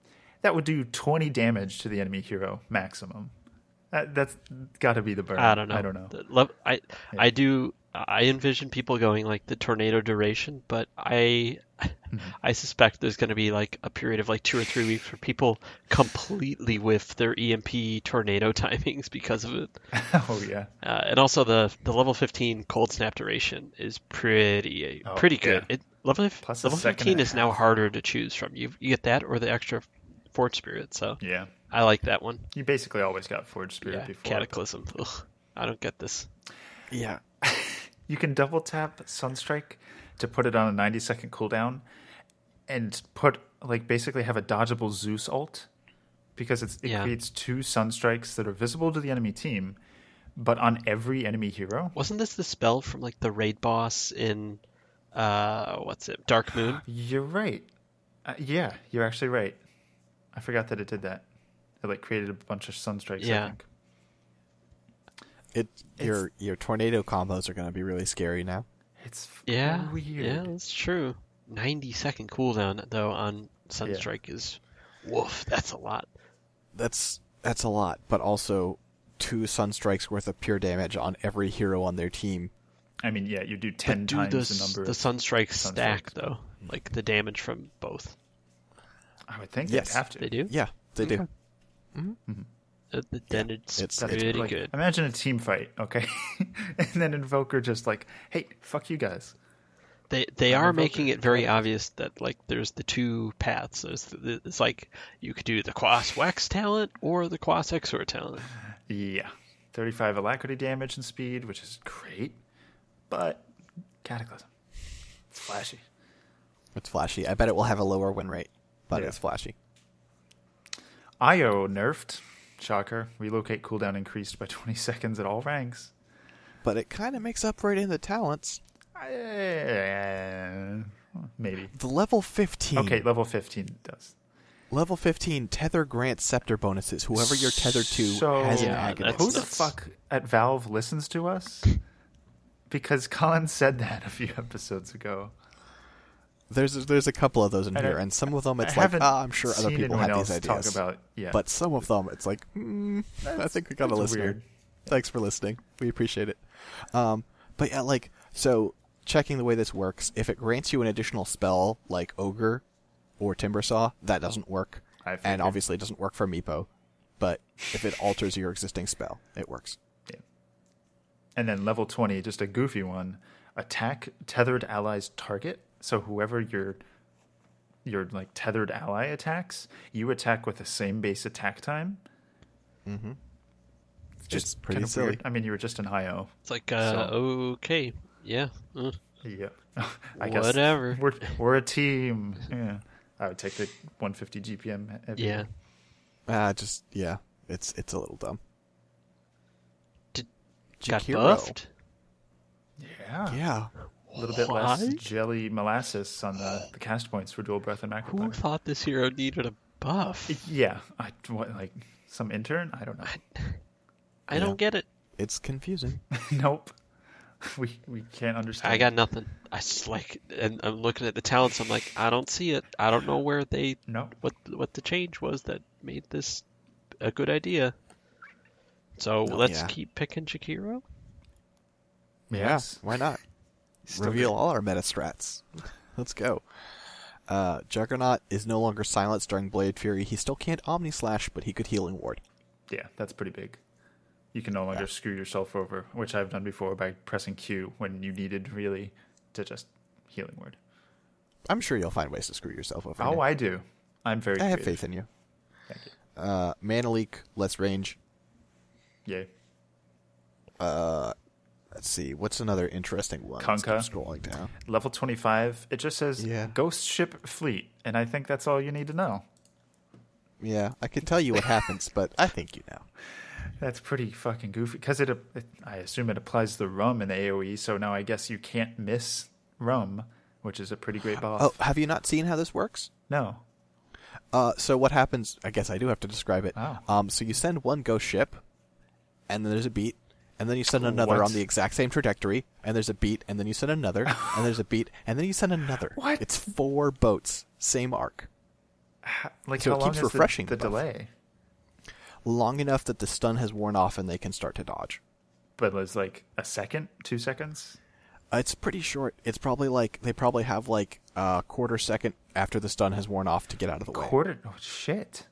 That would do 20 damage to the enemy hero maximum. That's got to be the burn. I don't know. I envision people going like the tornado duration, but I suspect there's going to be like a period of like 2 or 3 weeks where people completely whiff their EMP tornado timings because of it. Oh yeah. And also the level 15 cold snap duration is pretty good. Yeah. Level 15 is now harder to choose from. You get that or the extra Forge Spirit. So yeah, I like that one. You basically always got Forge Spirit before. Cataclysm. But... Ugh, I don't get this. Yeah. You can double tap Sunstrike to put it on a 90-second cooldown and put basically have a dodgeable Zeus ult because it creates 2 Sunstrikes that are visible to the enemy team but on every enemy hero. Wasn't this the spell from the raid boss in Dark Moon? You're right. Yeah, you're actually right. I forgot that it did that. It created a bunch of Sunstrikes, I think. Your tornado combos are going to be really scary now. It's weird. Yeah, that's true. 90-second cooldown, though, on Sunstrike is... Woof, that's a lot. That's a lot, but also 2 Sunstrikes worth of pure damage on every hero on their team. I mean, yeah, you do 10 times the number. The Sunstrike stack, though. The damage from both. I would think they have to. They do? Yeah, they do. Mm-hmm. Mm-hmm. Then it's pretty good. Imagine a team fight, okay? And then Invoker just hey, fuck you guys. They are making it very obvious that there's the 2 paths. It's you could do the Quas Wax talent or the Quas Exor talent. Yeah, 35 alacrity damage and speed, which is great, but Cataclysm. It's flashy. I bet it will have a lower win rate, but it's flashy. Io nerfed. Shocker. Relocate cooldown increased by 20 seconds at all ranks. But it kind of makes up right in the talents. Maybe. The level 15. Okay, level 15 does. Level 15, tether grants scepter bonuses. Whoever you're tethered to has an agonist. Who the fuck at Valve listens to us? Because Colin said that a few episodes ago. There's a couple of those in here, and some of them it's I'm sure other people have these ideas. But some of them it's I think we got a listener. Weird. Thanks for listening. We appreciate it. But yeah, so checking the way this works, if it grants you an additional spell like Ogre or Timbersaw, that doesn't work, and obviously it doesn't work for Meepo. But if it alters your existing spell, it works. Yeah. And then level 20, just a goofy one: attack tethered allies target. So whoever your your like tethered ally attacks, you attack with the same base attack time. Mm-hmm. It's just pretty kind of silly. Weird. I mean, you were just in Io. It's like okay, yeah, yeah. I guess whatever. We're a team. Yeah, I would take the 150 GPM. Yeah. It's a little dumb. Got buffed. Yeah. A little bit less jelly molasses on the cast points for dual breath and macro. Who thought this hero needed a buff? Yeah, some intern? I don't know. I don't get it. It's confusing. Nope. We can't understand. I got nothing. And I'm looking at the talents. I'm like, I don't see it. I don't know where they. No. What the change was that made this a good idea. So let's keep picking Shakiro. Yes. Yeah, why not? Reveal all our meta strats. Let's go. Juggernaut is no longer silenced during Blade Fury. He still can't Omni Slash, but he could Healing Ward. Yeah, that's pretty big. You can no longer screw yourself over, which I've done before by pressing Q when you needed really to just Healing Ward. I'm sure you'll find ways to screw yourself over. Oh, now. I do. I'm very creative. I have faith in you. Thank you. Mana Leak, less range. Yay. Let's see. What's another interesting one? Kunkka. Scrolling down. Level 25. It just says Ghost Ship Fleet, and I think that's all you need to know. Yeah, I can tell you what happens, but I think you know. That's pretty fucking goofy because it I assume it applies the rum in the AoE, so now I guess you can't miss rum, which is a pretty great buff. Oh, have you not seen how this works? No. So what happens? I guess I do have to describe it. Oh. So you send one ghost ship, and then there's a beat. And then you send another on the exact same trajectory, and there's a beat, and then you send another, and there's a beat, and then you send another. What? It's 4 boats, same arc. How long is the delay? Long enough that the stun has worn off and they can start to dodge. But it's like a second? 2 seconds? It's pretty short. It's probably like, they probably have like a quarter second after the stun has worn off to get out of the way. Oh, shit.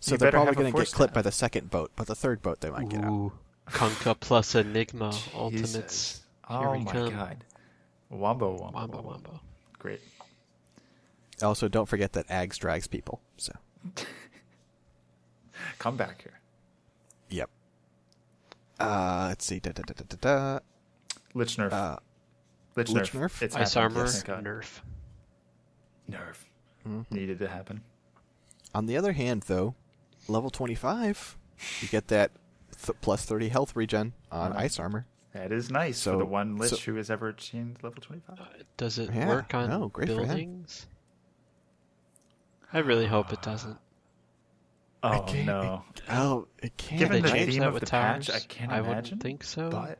So they're probably going to get clipped by the second boat, but the third boat they might get out. Kunkka plus Enigma ultimates. Oh my god. Wombo. Great. Also, don't forget that Ags drags people. So, come back here. Yep. Let's see. Lich nerf. Lich nerf. It's Ice Armor nerf. Mm-hmm. Needed to happen. On the other hand, though, level 25, you get that plus 30 health regen on Ice Armor. That is nice for the one Lich who has ever achieved level 25. Does it work on buildings? I really hope it doesn't. Oh, no. It can't. Given the theme of the patch, I can't imagine. I wouldn't think so. But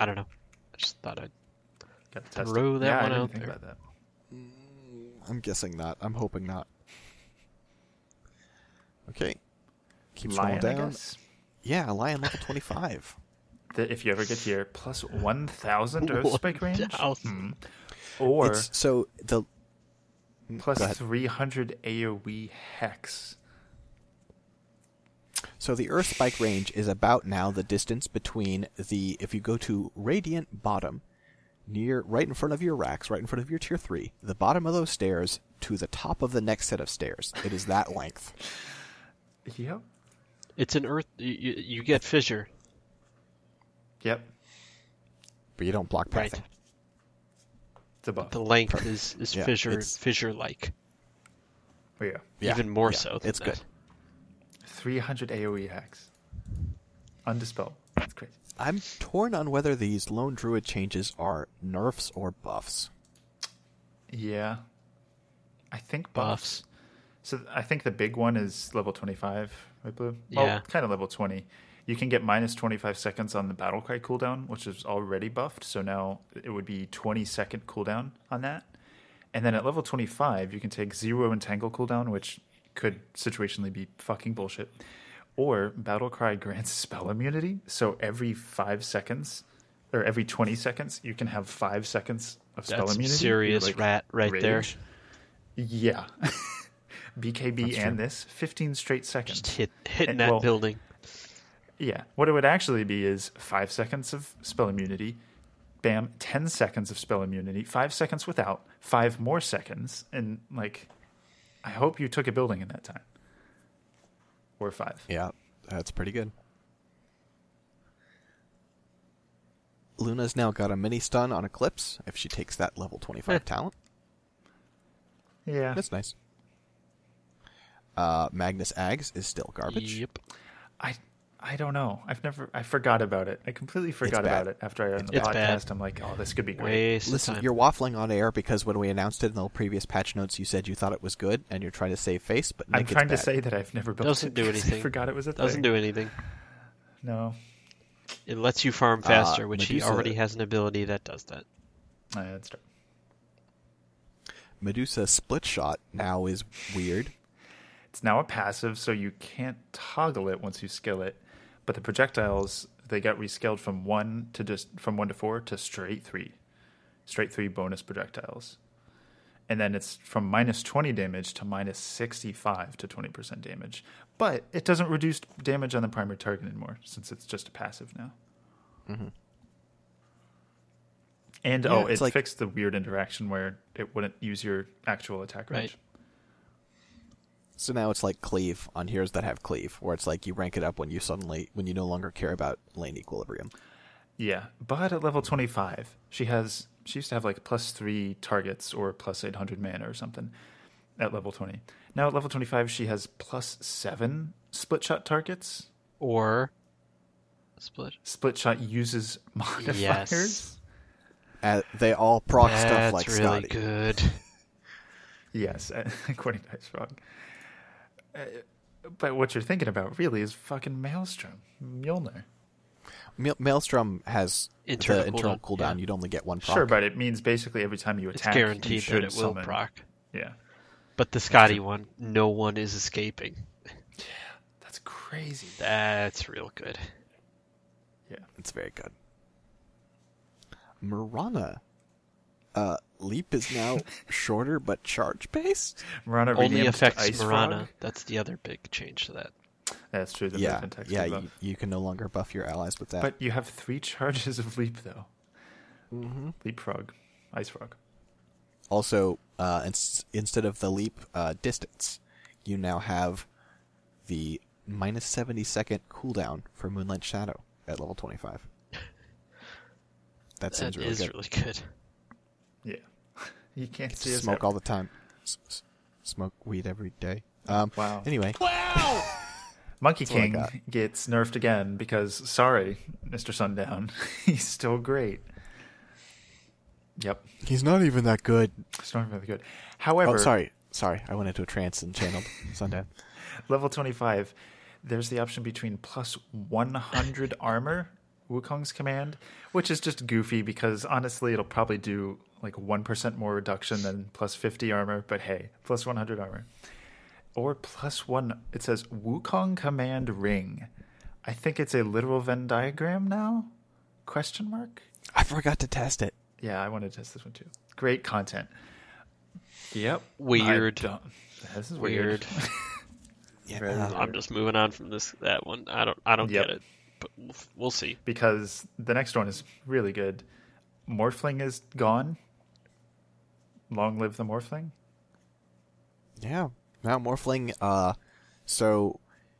I don't know. I just thought I'd throw that one out there. I'm guessing not. I'm hoping not. Okay. Keep scrolling down. Yeah, Lion level 25. If you ever get here, plus 1,000 Earth Spike range? Or plus 300 AoE Hex. So the Earth Spike range is about now the distance between if you go to Radiant Bottom, right in front of your racks, right in front of your tier 3, the bottom of those stairs to the top of the next set of stairs. It is that length. Yep. It's an earth. You get fissure. Yep. But you don't block pathing. Right. It's above. But the length is fissure-like. Oh, yeah. Even more so than it's that. Good. 300 AoE hacks. Undispelled. That's crazy. I'm torn on whether these lone druid changes are nerfs or buffs. Yeah. I think buffs. So I think the big one is level 25, right, Blue? Well, kind of level 20. You can get minus 25 seconds on the battle cry cooldown, which is already buffed. So now it would be 20-second cooldown on that. And then at level 25, you can take 0 entangle cooldown, which could situationally be fucking bullshit. Or battle cry grants spell immunity. So every 5 seconds, or every 20 seconds, you can have 5 seconds of spell immunity. That's serious rat right there. Yeah. BKB That's and true. This 15 straight seconds. Just hitting that building. Yeah. What it would actually be is 5 seconds of spell immunity, bam, 10 seconds of spell immunity, 5 seconds without, 5 more seconds. And, like, I hope you took a building in that time. Or 5. Yeah, that's pretty good. Luna's now got a mini stun on Eclipse if she takes that level 25 talent. Yeah. That's nice. Magnus Ags is still garbage. Yep. I don't know. I forgot about it. I completely forgot about it after I heard the podcast. Bad. I'm like, oh, this could be great. Listen, you're waffling on air because when we announced it in the previous patch notes, you said you thought it was good and you're trying to save face, but Nick, I'm trying to say that I've never built it. Doesn't do anything. I forgot it was a thing. Doesn't do anything. No. It lets you farm faster, which Medusa, he already has an ability that does that. That's true. Medusa Split Shot now is weird. It's now a passive, so you can't toggle it once you skill it. But the projectiles, they got rescaled from 1 to 4 to straight 3. Straight 3 bonus projectiles. And then it's from minus 20 damage to minus 65 to 20% damage. But it doesn't reduce damage on the primary target anymore, since it's just a passive now. Mm-hmm. And yeah, it fixed the weird interaction where it wouldn't use your actual attack range. Right. So now it's like Cleave on heroes that have Cleave, where it's like you rank it up when you no longer care about lane equilibrium. Yeah, but at level 25, she used to have like +3 targets or +800 mana or something at level 20. Now at level 25, she has +7 split shot targets or split shot uses modifiers. Yes, they all proc stuff like really Scotty. Good. Yes, according to Ice Frog. But what you're thinking about really is fucking Maelstrom, Mjolnir. Maelstrom has internal cooldown. Yeah. You'd only get 1 proc. Sure, but it means basically every time you attack, it's guaranteed you should that it will summon. Proc. Yeah. But the Scotty one, no one is escaping. Yeah, that's crazy. That's real good. Yeah, it's very good. Mirana. Leap is now shorter but charge-based. Mirana only affects Mirana. That's the other big change to that. That's true. You can no longer buff your allies with that. But you have 3 charges of Leap, though. Mm-hmm. Leap Frog. Ice Frog. Also, instead of the Leap distance, you now have the minus 70-second cooldown for Moonlight Shadow at level 25. That seems really good. That is really good. Yeah, you can't see us smoke all the time. Smoke weed every day. Wow. Anyway, Monkey King gets nerfed again because sorry, Mr. Sundown, he's still great. Yep, he's not even that good. He's not even that good. However, sorry, I went into a trance and channeled Sundown. Level 25. There's the option between +100 armor. Wukong's command, which is just goofy because honestly it'll probably do like 1% more reduction than +50 armor, but hey, +100 armor. Or +1, it says Wukong command ring. I think it's a literal Venn diagram now? ? I forgot to test it. Yeah, I want to test this one too. Great content. Yep. Weird. This is weird. Yeah, I'm just moving on from that one. I don't get it. But we'll see. Because the next one is really good. Morphling is gone. Long live the Morphling. Yeah. Now Morphling, so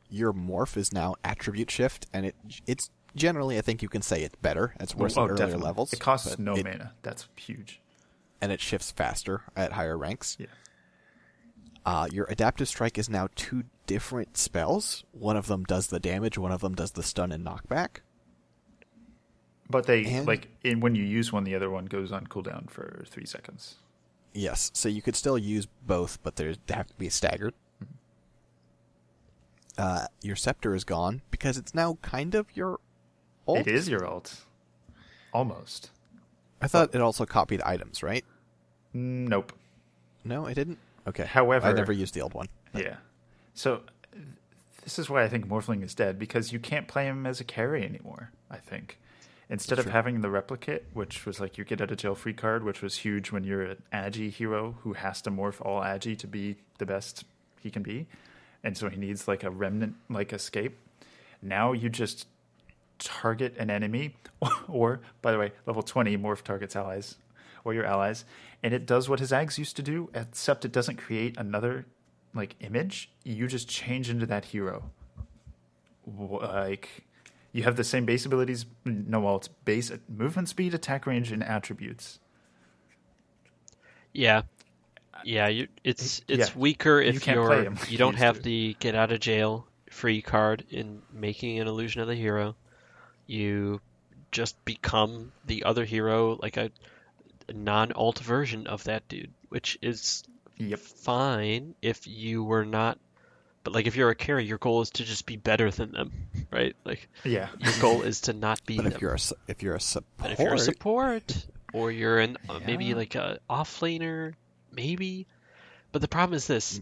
your Morph is now Attribute Shift, and it's generally, I think you can say it's better. It's worse at earlier levels. It costs no mana. That's huge. And it shifts faster at higher ranks. Yeah. Your Adaptive Strike is now 2 different spells. One of them does the damage, one of them does the stun and knockback. But when you use one, the other one goes on cooldown for 3 seconds. Yes, so you could still use both, but they have to be staggered. Mm-hmm. Your Scepter is gone, because it's now kind of your ult. It is your ult. Almost. I thought it also copied items, right? Nope. No, it didn't? Okay. However, I never used the old one. But. Yeah. So this is why I think Morphling is dead, because you can't play him as a carry anymore, I think. Instead of having the Replicate, which was like you get out of jail free card, which was huge when you're an Agi hero who has to morph all Agi to be the best he can be. And so he needs like a remnant like escape. Now you just target an enemy, or, by the way, level 20 morph targets allies, or your allies, and it does what his Axe used to do, except it doesn't create another, like, image. You just change into that hero. Like, you have the same base abilities, no, well, it's base movement speed, attack range, and attributes. Yeah. Yeah, it's weaker if you don't have the get out of jail free card in making an illusion of the hero. You just become the other hero, like a non-alt version of that dude, which is fine if you were not. But like if you're a carry, your goal is to just be better than them, right? Like your goal is to not be. But them. If you're a support, or you're an maybe like a off laner. Maybe, but the problem is this: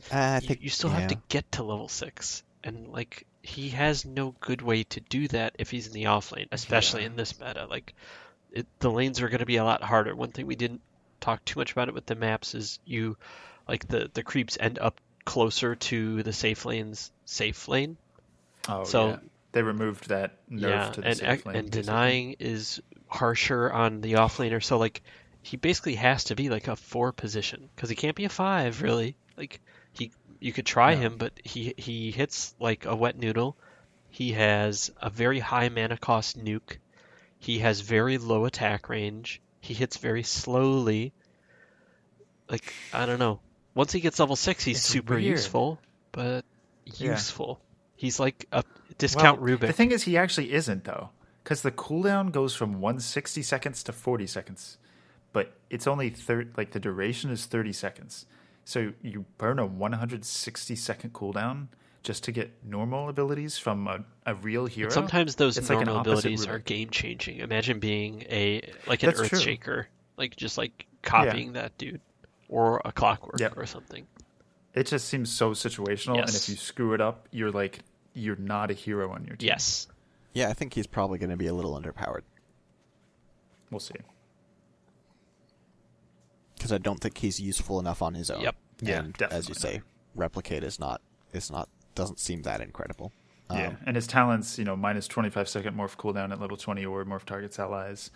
you still have to get to level 6, and like he has no good way to do that if he's in the off lane, especially in this meta. Like, the lanes are going to be a lot harder. One thing we didn't talk too much about it with the maps is you, like the creeps end up closer to the safe lane. Oh, so they removed that nerve to the safe lane. And denying is harsher on the off laner. So like. He basically has to be like a 4 position because he can't be a 5 really. Like you could try him, but he hits like a wet noodle. He has a very high mana cost nuke. He has very low attack range. He hits very slowly. Like I don't know. Once he gets level 6, he's useful. He's like a discount Rubick. The thing is, he actually isn't though, because the cooldown goes from 160 seconds to 40 seconds. But it's only the duration is 30 seconds. So you burn a 160-second cooldown just to get normal abilities from a real hero. But sometimes those normal abilities are game-changing. Imagine being an Earthshaker, like just like copying that dude, or a Clockwork or something. It just seems so situational, and if you screw it up, you're not a hero on your team. Yes. Yeah, I think he's probably going to be a little underpowered. We'll see. Because I don't think he's useful enough on his own. Yep. Yeah. And as you say, replicate doesn't seem that incredible. Yeah. And his talents, minus 25-second morph cooldown at level 20 or morph targets allies.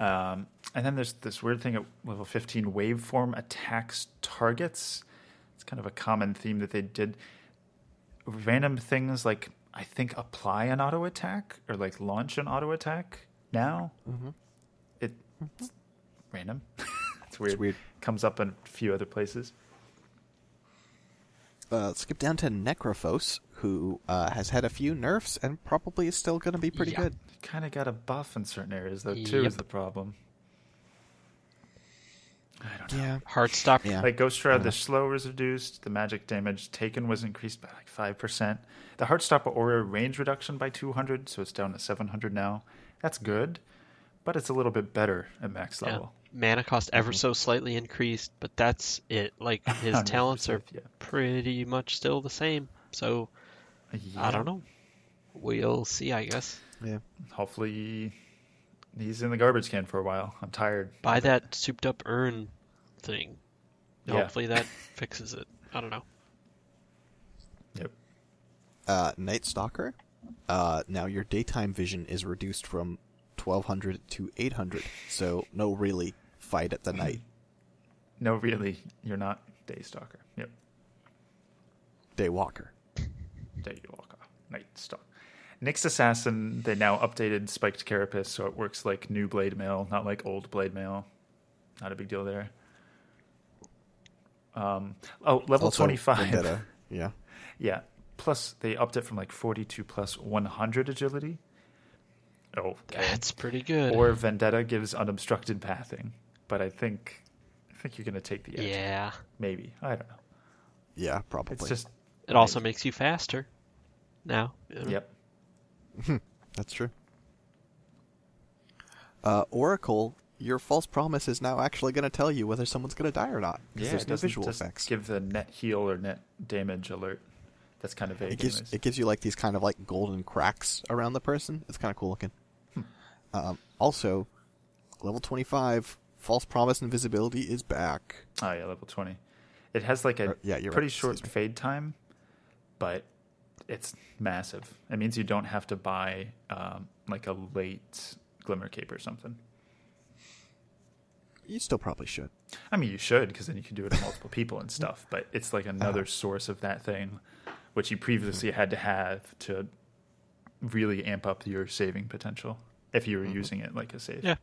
And then there's this weird thing at level 15, waveform attacks targets. It's kind of a common theme that they did. Random things like I think apply an auto attack or like launch an auto attack now. Mm-hmm. It's random. It's weird. Comes up in a few other places. Skip down to Necrophos, who has had a few nerfs and probably is still going to be pretty good. Kind of got a buff in certain areas, though, too, is the problem. I don't know. Yeah. Hard stop. Yeah. Like Ghost Shroud, the slow was reduced. The magic damage taken was increased by like 5%. The Heartstopper Aura range reduction by 200, so it's down to 700 now. That's good, but it's a little bit better at max level. Mana cost ever so slightly increased, but that's it. Like his talents are pretty much still the same. So I don't know. We'll see, I guess. Yeah. Hopefully he's in the garbage can for a while. I'm tired. Buy that souped up urn thing. Yeah. Hopefully that fixes it. I don't know. Yep. Night Stalker. Now your daytime vision is reduced from 1200 to 800. So no really fight at the night. No, really, you're not Day Stalker. Yep. Daywalker. Night Stalker. Nick's Assassin, they now updated Spiked Carapace, so it works like new blade mail, not like old blade mail. Not a big deal there. Level also 25. Vendetta. Yeah. Yeah. Plus, they upped it from like 42 plus 100 agility. Okay. That's pretty good. Or Vendetta gives unobstructed pathing, but I think you're going to take the edge. Yeah, maybe. I don't know. Yeah, probably. It's just it also makes you faster now. Yep, that's true. Oracle, your false promise is now actually going to tell you whether someone's going to die or not. Yeah, there's no visual effects. Give the net heal or net damage alert. That's kind of vague. It gives you like these kind of like golden cracks around the person. It's kind of cool looking. Also, level 25, False Promise Invisibility is back. Oh, yeah, level 20. It has like a pretty short fade time, but it's massive. It means you don't have to buy like a late Glimmer Cape or something. You still probably should. I mean, you should, because then you can do it to multiple people and stuff, but it's like another source of that thing, which you previously had to have to really amp up your saving potential if you were using it like a save. Yeah,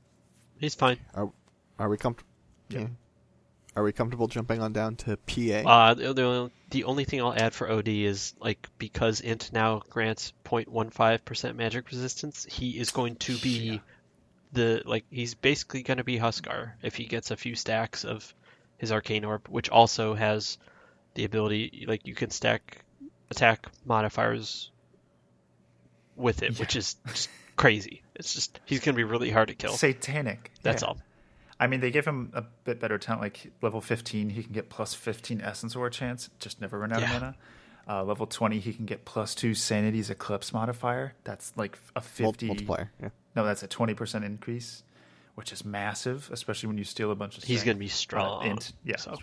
he's fine. Are we comfortable? Yeah. Are we comfortable jumping on down to PA? The only thing I'll add for OD is, like, because Int now grants 0.15% magic resistance, he is going to be he's basically going to be Huskar if he gets a few stacks of his Arcane Orb, which also has the ability, like, you can stack attack modifiers with it, which is just crazy. It's just, he's going to be really hard to kill. Satanic. That's all. I mean, they give him a bit better talent, like level 15, he can get plus 15 Essence Aura chance, just never run out of mana. Level 20, he can get plus 2 Sanity's Eclipse modifier. That's like a 50... Multiplier, yeah. No, that's a 20% increase, which is massive, especially when you steal a bunch of stuff. He's going to be strong. Int. Yeah, so,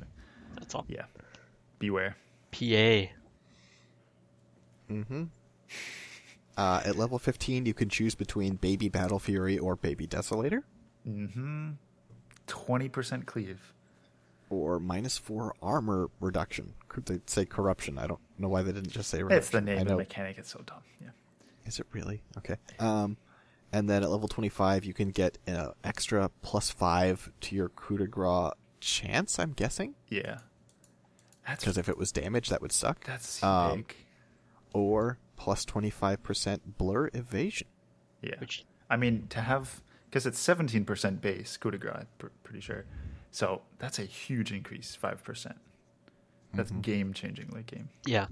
that's all. Yeah. Beware. PA. Mm-hmm. At level 15, you can choose between Baby Battle Fury or Baby Desolator. Mm-hmm. 20% cleave. Or -4 armor reduction. Could they say corruption? I don't know why they didn't just say reduction. It's the name of the mechanic. It's so dumb. Yeah. Is it really? Okay. And then at level 25, you can get an extra plus 5 to your coup de grace chance, I'm guessing? Yeah. Because if it was damage, that would suck. That's big. Or plus 25% blur evasion. Yeah. Which, I mean, to have... Because it's 17% base, coup de grace, pretty sure. So that's a huge increase, 5%. That's game-changing late game. Yeah.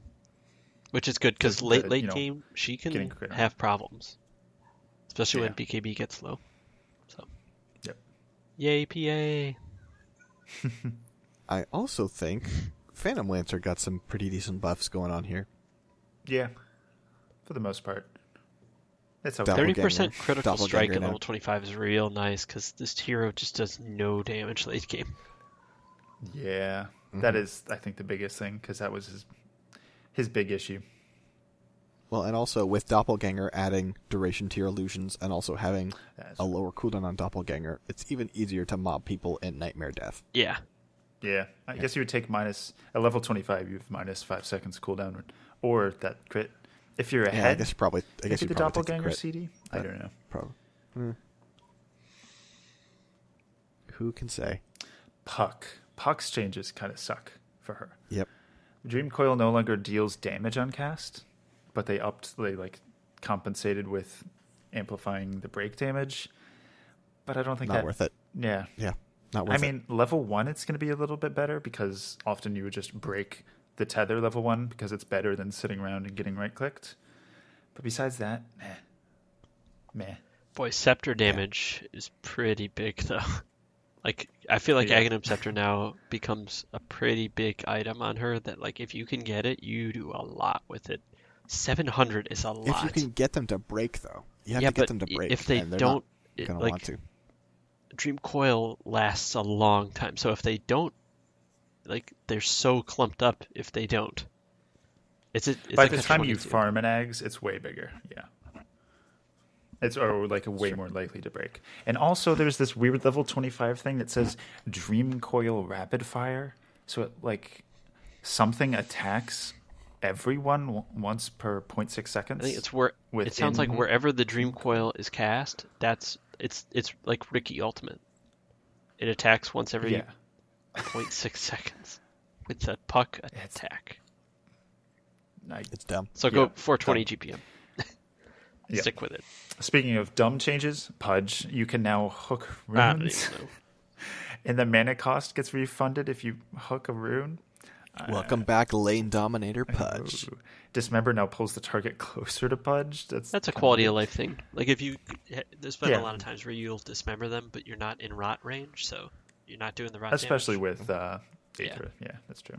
Which is good, because late game, she can have problems. Especially when BKB gets low. So. Yep. Yay, PA! I also think Phantom Lancer got some pretty decent buffs going on here. Yeah. For the most part. 30% critical strike at level 25 is real nice, because this hero just does no damage late game. Yeah, that is, I think, the biggest thing, because that was his big issue. Well, and also with Doppelganger adding duration to your illusions and also having a lower cooldown on Doppelganger, it's even easier to mob people in Nightmare Death. Yeah. Yeah, I guess you would take minus... At level 25, you have minus 5 seconds cooldown or that crit... If you're ahead, yeah, I guess probably. I guess you probably Doppelganger take the CD. I don't know. Probably. Who can say? Puck's changes kind of suck for her. Yep. Dream Coil no longer deals damage on cast, but they compensated with amplifying the break damage. But I don't think worth it. Yeah. Yeah. Not worth it. I mean, level 1, it's going to be a little bit better because often you would just break the tether level 1 because it's better than sitting around and getting right-clicked. But besides that, meh. Boy, Scepter damage is pretty big, though. Like, I feel like Aghanim Scepter now becomes a pretty big item on her that, like, if you can get it, you do a lot with it. 700 is a lot. If you can get them to break, though. You have to get them to break. If they don't, want to. Dream Coil lasts a long time, so if they don't, like, they're so clumped up if they don't. By the time you farm an Ags, it's way bigger. Yeah. It's way more likely to break. And also there's this weird level 25 thing that says Dream Coil Rapid Fire. So it, like, something attacks everyone once per 0.6 seconds. I think it's it sounds like wherever the Dream Coil is cast, it's like Ricky Ultimate. It attacks once every 0.6 seconds with the puck attack. It's dumb. So go 420 GPM. Stick with it. Speaking of dumb changes, Pudge, you can now hook runes. And the mana cost gets refunded if you hook a rune. Welcome back, Lane Dominator Pudge. Dismember now pulls the target closer to Pudge. That's a quality of life thing. Like, if you... There's been a lot of times where you'll dismember them, but you're not in rot range, so... You're not doing the right especially damage. With Aether. Yeah, that's true.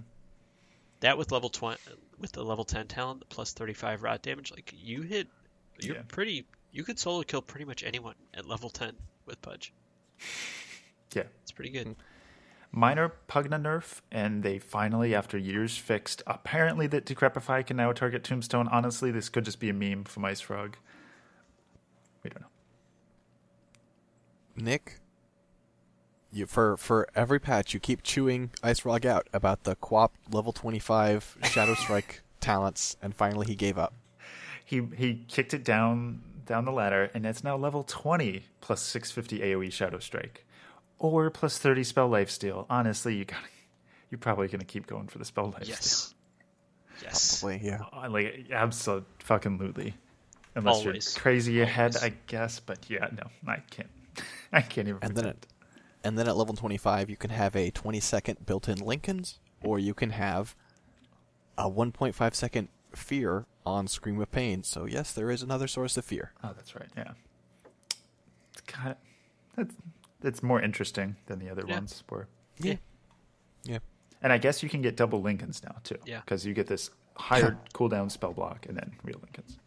That with level 20, with the level 10 talent, the plus 35 rot damage, like you could solo kill pretty much anyone at level 10 with Pudge. Yeah. It's pretty good. Minor Pugna nerf, and they finally, after years, fixed apparently that Decrepify can now target Tombstone. Honestly, this could just be a meme from Ice Frog. We don't know. Nick, you for every patch you keep chewing Ice Frog out about the co-op level 25 Shadow Strike talents, and finally he gave up. He kicked it down the ladder, and it's now level 20 plus 650 AoE Shadow Strike, or plus 30 spell lifesteal. Honestly, you're probably gonna keep going for the spell lifesteal. Yes. Probably, yeah. Like absolutely. Unless you're crazy ahead, I guess. But yeah, no, I can't. I can't even. And then at level 25, you can have a 20-second built-in Lincolns, or you can have a 1.5-second fear on Scream of Pain. So yes, there is another source of fear. Oh, that's right. Yeah. It's kind of that's more interesting than the other ones were. Yeah. And I guess you can get double Lincolns now too. Yeah. Because you get this higher cooldown spell block and then real Lincolns.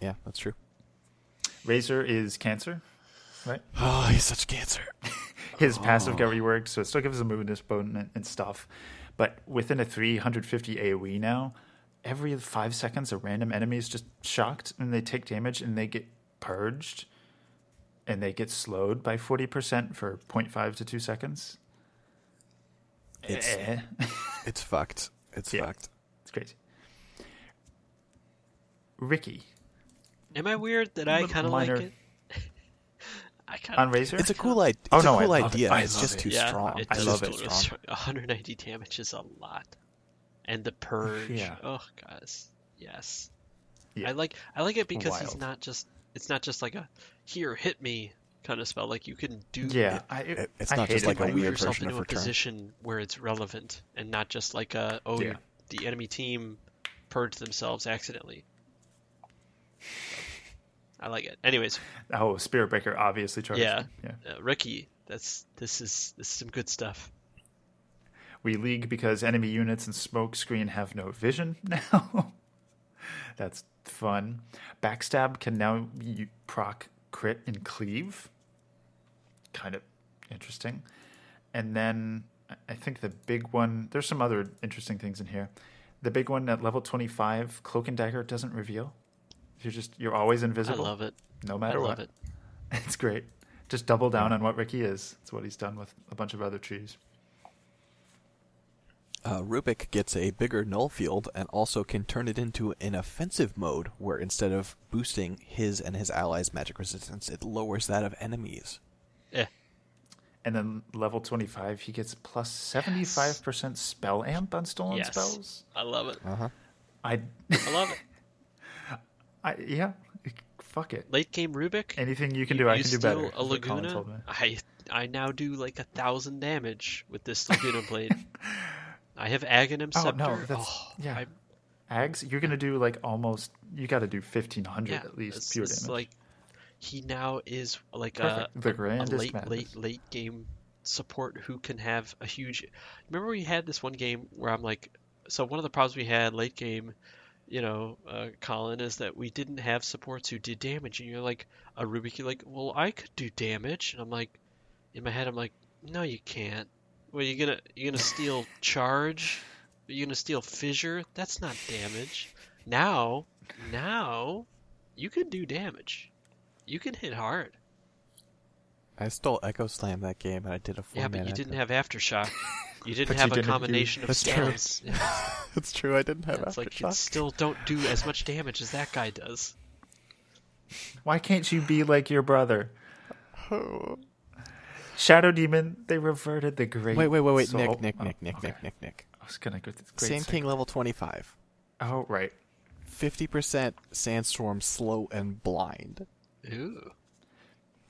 Yeah, that's true. Razor is cancer, right? Oh, he's such cancer. His passive got reworked, so it still gives him moveliness bonus and stuff. But within a 350 AoE now, every 5 seconds a random enemy is just shocked and they take damage and they get purged and they get slowed by 40% for 0.5 to 2 seconds. It's fucked. It's fucked. It's crazy. Ricky. Am I weird that I kind of like it? I kind of. On Razor? It's a cool idea. It's a cool idea. It's just too strong. I love it. 190 damage is a lot. And the purge. Yeah. Oh, guys. Yes. Yeah. I like it because he's not just. It's not just like a here hit me kind of spell. Like you can do. Yeah. It's not just like a weird yourself into a position where it's relevant and not just like a the enemy team purged themselves accidentally. I like it. Anyways. Oh, Spirit Breaker obviously charged. Yeah. Ricky, this is some good stuff. We league because enemy units and smoke screen have no vision now. That's fun. Backstab can now proc, crit, and cleave. Kind of interesting. And then I think the big one, there's some other interesting things in here. The big one at level 25, Cloak and Dagger doesn't reveal. You're always invisible. I love it. No matter what. I love it. It's great. Just double down on what Ricky is. It's what he's done with a bunch of other trees. Rubick gets a bigger null field and also can turn it into an offensive mode where instead of boosting his and his allies' magic resistance, it lowers that of enemies. Yeah. And then level 25, he gets plus 75% spell amp on stolen spells. I love it. Uh-huh. I love it. Fuck it. Late game Rubick. Anything you can do, I can do better. A Laguna. I now do like 1,000 damage with this Laguna blade. I have Ag and Scepter. Oh no, Ags. You're gonna do like almost. You got to do 1,500 at least pure damage. Like he now is like a late game support who can have a huge. Remember we had this one game where I'm like, so one of the problems we had late game. Colin, is that we didn't have supports who did damage, and you're like a Rubick. You're like, well, I could do damage, and I'm like, in my head, I'm like, no, you can't. Well, you're gonna steal charge, you're gonna steal fissure. That's not damage. Now, you can do damage. You can hit hard. I stole Echo Slam that game, and I did a 4-man. Yeah, but you didn't have Aftershock. You didn't have a combination of spells. That's true, I didn't have Aftershock. It's like you still don't do as much damage as that guy does. Why can't you be like your brother? Oh. Shadow Demon, they reverted the great. Wait, soul. Nick. I was gonna go to great. Sand King level 25. Oh, right. 50% Sandstorm, slow and blind. Ooh.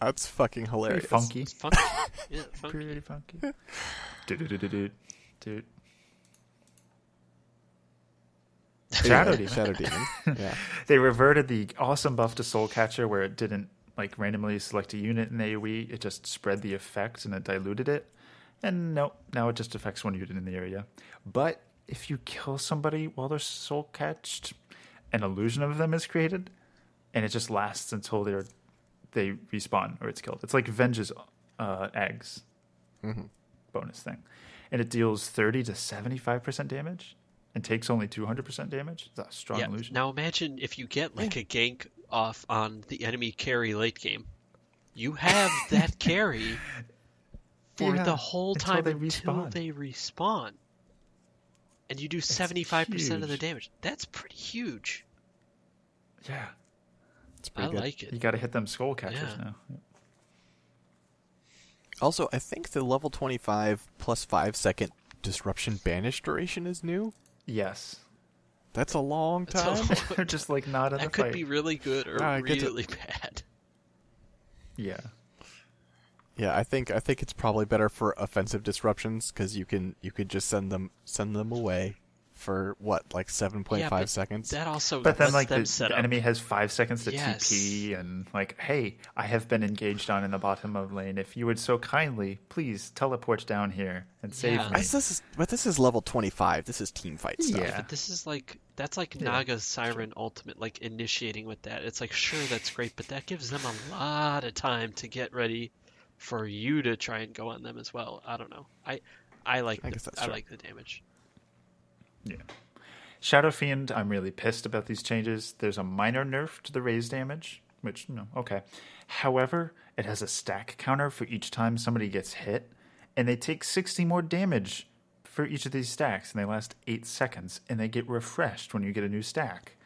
That's fucking hilarious. Pretty funky. Yeah, funky. Pretty funky. Dude. Shadow Demon. Yeah. They reverted the awesome buff to Soul Catcher where it didn't like randomly select a unit in AoE. It just spread the effect and it diluted it. And now it just affects one unit in the area. But if you kill somebody while they're soul catched, an illusion of them is created, and it just lasts until they respawn or it's killed. It's like Venge's eggs bonus thing. And it deals 30 to 75% damage and takes only 200% damage. That's a strong illusion. Now imagine if you get like a gank off on the enemy carry late game. You have that carry for the whole time until they respawn. And you do 75% of the damage. That's pretty huge. Yeah. It's pretty good. Like it. You got to hit them skull catchers now. Yep. Also, I think the level 25 plus 5 second disruption banish duration is new. Yes. That's a long time. They're just like not in the fight. That could be really good or really bad. Yeah. Yeah, I think it's probably better for offensive disruptions because you could just send them away for like 7.5 seconds. That also, but then like the enemy has 5 seconds to TP and like, hey, I have been engaged on in the bottom of lane. If you would so kindly please teleport down here and save me. This is level 25. This is team fight stuff. Yeah, but this is like Naga's Siren Ultimate, like initiating with that. It's like sure that's great, but that gives them a lot of time to get ready for you to try and go on them as well. I don't know. I like the damage. Yeah. Shadow Fiend, I'm really pissed about these changes. There's a minor nerf to the raise damage, which, okay. However, it has a stack counter for each time somebody gets hit, and they take 60 more damage for each of these stacks, and they last 8 seconds, and they get refreshed when you get a new stack.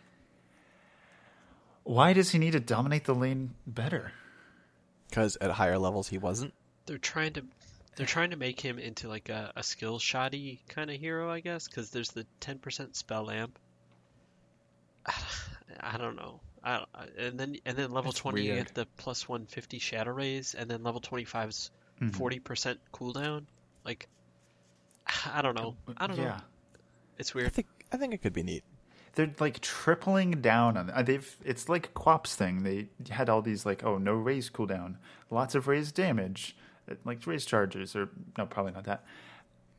Why does he need to dominate the lane better? Because at higher levels he wasn't. They're trying to make him into like a skill shoddy kind of hero, I guess. Because there's the 10% spell amp. I don't know. And then level 20 you get the plus 150 shadow rays, and then level 25's 40% cooldown. Like, I don't know. I don't know. It's weird. I think it could be neat. They're like tripling down on they've. It's like Quap's thing. They had all these like, no raise cooldown, lots of raise damage, like raise charges or no, probably not that.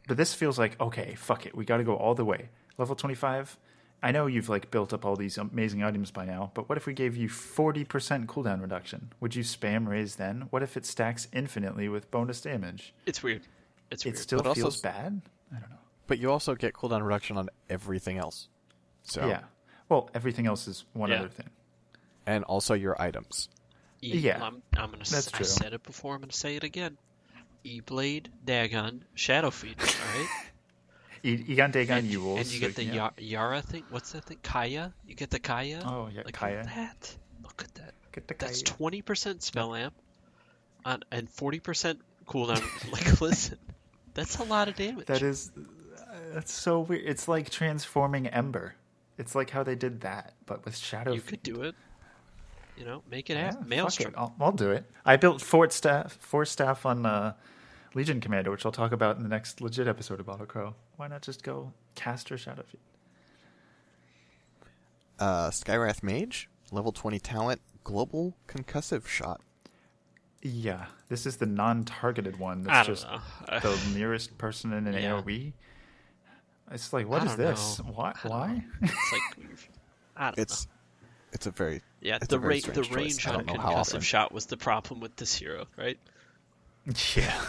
But this feels like okay, fuck it, we got to go all the way. Level 25. I know you've like built up all these amazing items by now, but what if we gave you 40% cooldown reduction? Would you spam raise then? What if it stacks infinitely with bonus damage? It's weird. It still but feels also bad. I don't know. But you also get cooldown reduction on everything else. So. Yeah. Well, everything else is one other thing. And also your items. I'm gonna that's true. I said it before, I'm going to say it again. E-Blade, Dagon, Shadow Fiend, all right? Egon, Dagon, and Yules. And you get the Yara thing. What's that thing? Kaya? You get the Kaya? Oh, yeah, like, Kaya. Look at that. That's 20% spell amp and 40% cooldown. Like, listen, that's a lot of damage. That is... That's so weird. It's like transforming Ember. It's like how they did that, but with Shadow. You could do it. Make it happen. Maelstrom. I'll do it. I built four staff on Legion Commander, which I'll talk about in the next legit episode of Bottle Crow. Why not just go caster Shadow Fiend? Skywrath Mage, level 20 talent, global concussive shot. Yeah, this is the non-targeted one. That's just the nearest person in an AOE. It's like, what is this? Know. Why? It's like, I don't know. It's a very the range on concussive shot was the problem with this hero, right? Yeah,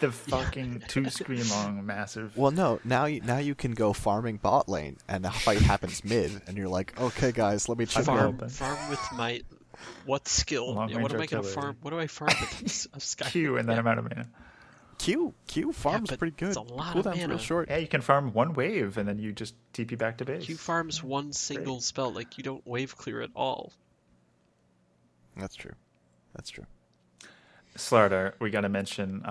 the fucking 2-screen long massive. Well, no, now you can go farming bot lane, and the fight happens mid, and you're like, okay, guys, let me check farm with my what skill? What am I going to farm? What do I farm with this? Q and that amount of mana. Q farms pretty good. It's a lot of mana. Real short. Yeah, you can farm one wave and then you just TP back to base. Q farms one single spell. Like, you don't wave clear at all. That's true. Slardar, we got to mention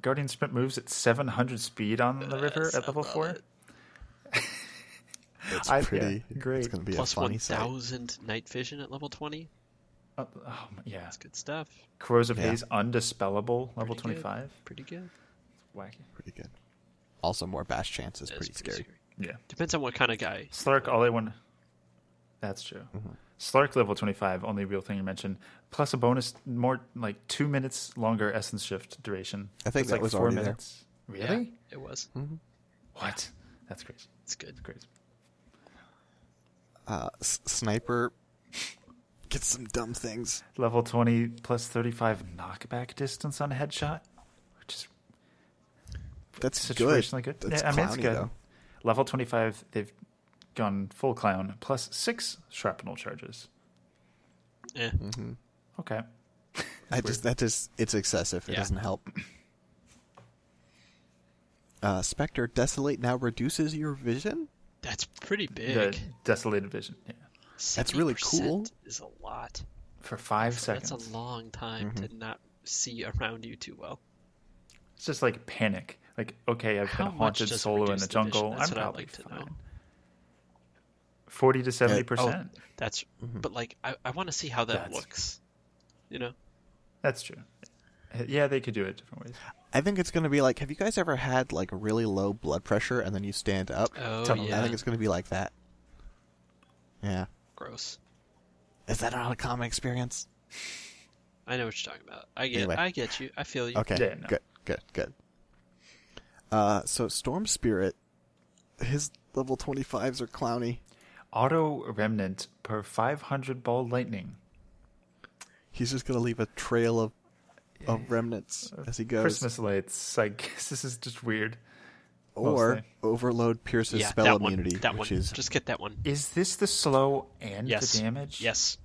Guardian Sprint moves at 700 speed on the river at level 4. It's pretty great. It's going to be plus a funny sight. Plus 1,000 night vision at level 20. That's good stuff. Corrosive Haze, undispellable, level 25. Pretty good. It's wacky. Pretty good. Also, more bash chance is pretty scary. Yeah. Depends on what kind of guy. Slark, all I want. That's true. Mm-hmm. Slark, level 25, only real thing you mentioned. Plus a bonus, more like 2 minutes longer essence shift duration. I think that was 4 minutes. There. Really? Yeah, it was. Mm-hmm. What? That's crazy. It's good. It's crazy. Sniper. Get some dumb things. Level 20 plus 35 knockback distance on headshot. Which is that's situationally good. That's clowny, it's good. Though. Level 25, they've gone full clown. Plus 6 shrapnel charges. Yeah. Mm-hmm. Okay. It's excessive. It doesn't help. Spectre, Desolate now reduces your vision? That's pretty big. The Desolated Vision, yeah. That's really cool. Is a lot. For 5 seconds. That's a long time to not see around you too well. It's just like panic. Like, okay, I've been haunted solo in the jungle. That's I'm probably like fine. 40 to 70%. Oh, that's, but like, I want to see how that looks. You know? That's true. Yeah, they could do it different ways. I think it's going to be like, have you guys ever had like really low blood pressure and then you stand up? Oh, yeah. I think it's going to be like that. Yeah. Gross. Is that not a common experience? I know what you're talking about. I get you. I feel you. Okay, yeah, no. Good. So Storm Spirit, his level 25s are clowny. Auto Remnant per 500 ball lightning. He's just going to leave a trail of remnants as he goes. Christmas lights. I guess this is just weird. Or mostly. Overload pierces spell that immunity. Just get that one. Is this the slow and the damage? Yes.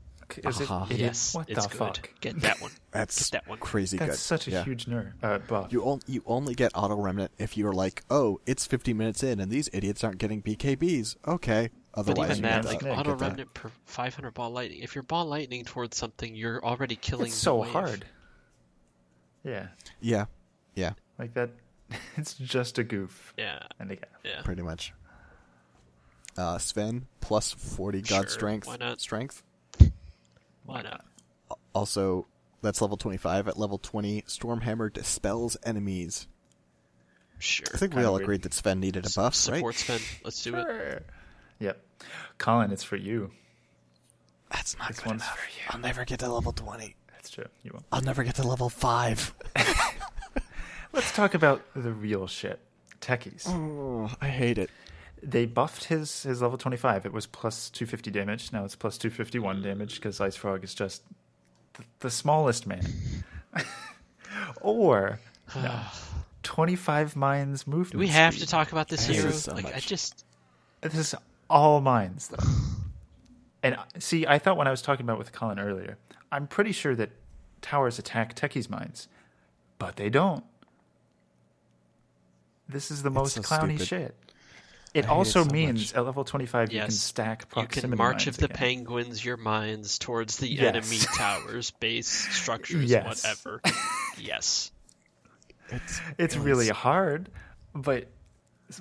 Is it? Yes. What the fuck? Get that one. That's crazy good. That's such a huge nerd. Buff. You only get auto remnant if you're like, oh, it's 50 minutes in and these idiots aren't getting BKBs. Okay. Otherwise, but even that, like auto remnant per 500 ball lightning. If you're ball lightning towards something, you're already killing. It's so hard. Yeah. Yeah. Yeah. Like that. It's just a goof. Yeah. And a gaff. Yeah. Pretty much. Sven, plus 40 God Strength. Why not? Why not? Also, that's level 25. At level 20, Stormhammer dispels enemies. Sure. I think we all agreed that Sven needed a buff, right? Support Sven. Let's do it. Yep. Colin, it's for you. That's not good enough. For you. I'll never get to level 20. That's true. You won't. I'll never get to level 5. Let's talk about the real shit. Techies. Oh, I hate it. They buffed his level 25. It was plus 250 damage. Now it's plus 251 damage because Ice Frog is just the smallest man. Or 25 mines movement. Do we have to talk about this hero? This is all mines, though. And see, I thought when I was talking about with Colin earlier, I'm pretty sure that towers attack Techie's mines, but they don't. This is the most clowny shit. It also means at level 25 you can stack proximity. You can march of the penguins, your mines, towards the enemy towers, base, structures, whatever. Yes. It's really hard, but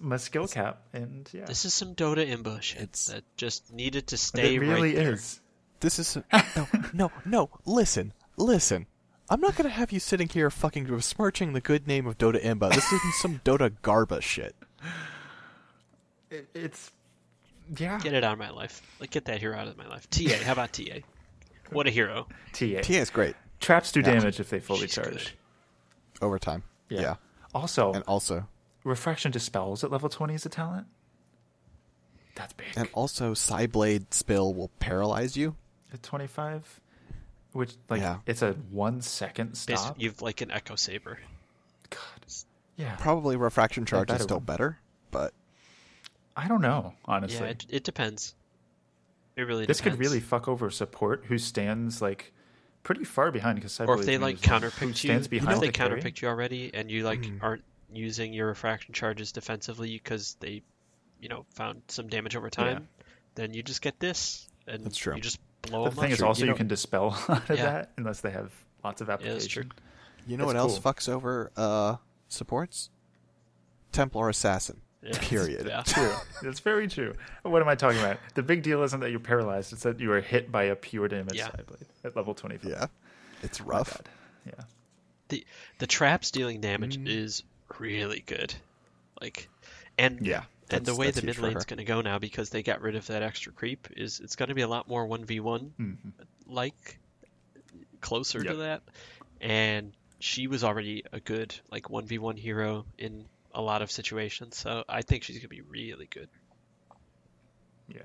my skill cap and this is some Dota ambush. That just needed to stay right there. It really is. This is no. Listen. I'm not going to have you sitting here fucking besmirching the good name of Dota Imba. This isn't some Dota Garba shit. It's Get it out of my life. Like, get that hero out of my life. TA, how about TA? What a hero. TA is great. Traps do damage if they fully charge. Over time. Yeah. Also, Refraction Dispels at level 20 is a talent. That's big. And also, Psyblade Spill will paralyze you. At 25... Which, it's a 1 second stop. Basically, you've like an Echo Saber. God. Yeah. Probably Refraction Charge is still better, but... I don't know, honestly. Yeah, it depends. It really depends. This could really fuck over support who stands, like, pretty far behind. Or if they, like, counterpicked you. They counterpicked you already, and you, like, aren't using your Refraction Charges defensively because they, you know, found some damage over time, then you just get this. And that's true. You just... The thing is also you can dispel a lot of that unless they have lots of application. You know what else fucks over supports? Templar Assassin. Yeah. Period. Yeah. True. That's very true. What am I talking about? The big deal isn't that you're paralyzed. It's that you are hit by a pure damage side blade at level 25. Yeah. It's rough. Oh yeah. The traps dealing damage is really good. Like, and the way the mid lane's going to go now, because they got rid of that extra creep, is it's going to be a lot more 1v1, like, closer to that. And she was already a good, like, 1v1 hero in a lot of situations, so I think she's going to be really good. Yeah.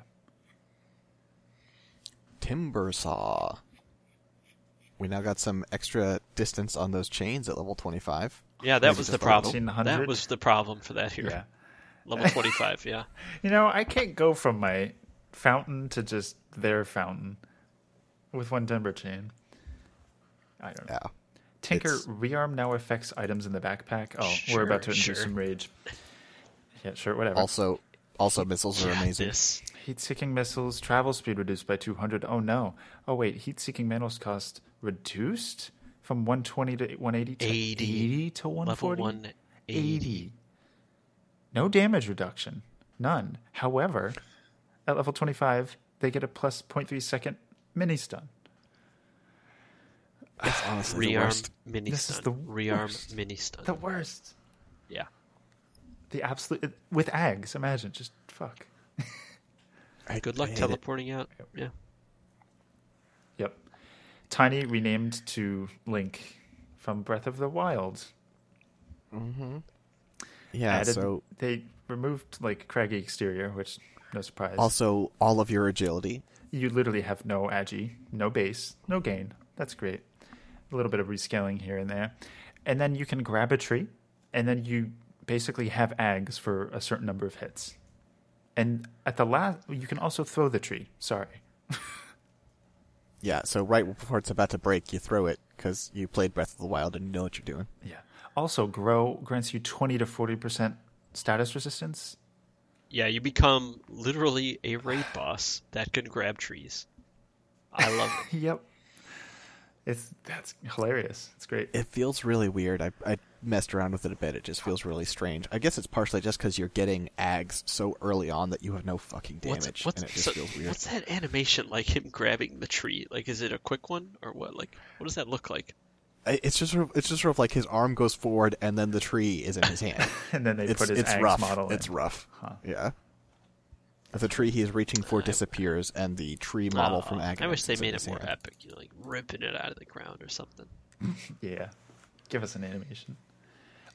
Timbersaw. We now got some extra distance on those chains at level 25. Yeah, that was the problem. That was the problem for that hero. Yeah. Level 25, yeah. You know, I can't go from my fountain to just their fountain with one timber chain. I don't know. Yeah. Tinker, it's... rearm now affects items in the backpack. Oh, sure, we're about to induce some rage. Yeah, sure, whatever. Also missiles are amazing. This. Heat-seeking missiles, travel speed reduced by 200. Oh, no. Oh, wait, heat-seeking missiles cost reduced from 120 to 180 to 80 to 140? Level 180. No damage reduction. None. However, at level 25, they get a plus 0.3 second mini stun. That's honestly the worst. Rearm mini stun. The worst. Yeah. The absolute... With Ags, imagine. Just fuck. Good luck teleporting out. Yeah. Yep. Tiny renamed to Link from Breath of the Wild. Mm-hmm. Yeah, so... They removed, like, craggy exterior, which, no surprise. Also, all of your agility. You literally have no agi, no base, no gain. That's great. A little bit of rescaling here and there. And then you can grab a tree, and then you basically have ags for a certain number of hits. And at the last, you can also throw the tree. Sorry. Yeah, so right before it's about to break, you throw it, because you played Breath of the Wild and you know what you're doing. Yeah. Also, Grow grants you 20 to 40% status resistance. Yeah, you become literally a raid boss that can grab trees. I love it. Yep. That's hilarious. It's great. It feels really weird. I messed around with it a bit. It just feels really strange. I guess it's partially just because you're getting ags so early on that you have no fucking damage, and it just feels weird. What's that animation like? Him grabbing the tree? Like, is it a quick one or what? Like, what does that look like? It's just sort of like his arm goes forward and then the tree is in his hand. And then they put his ags model in. It's rough. Huh. Yeah. The tree he is reaching for disappears, and the tree model from Agonist. I wish they made it more epic, you know, like ripping it out of the ground or something. Yeah. Give us an animation.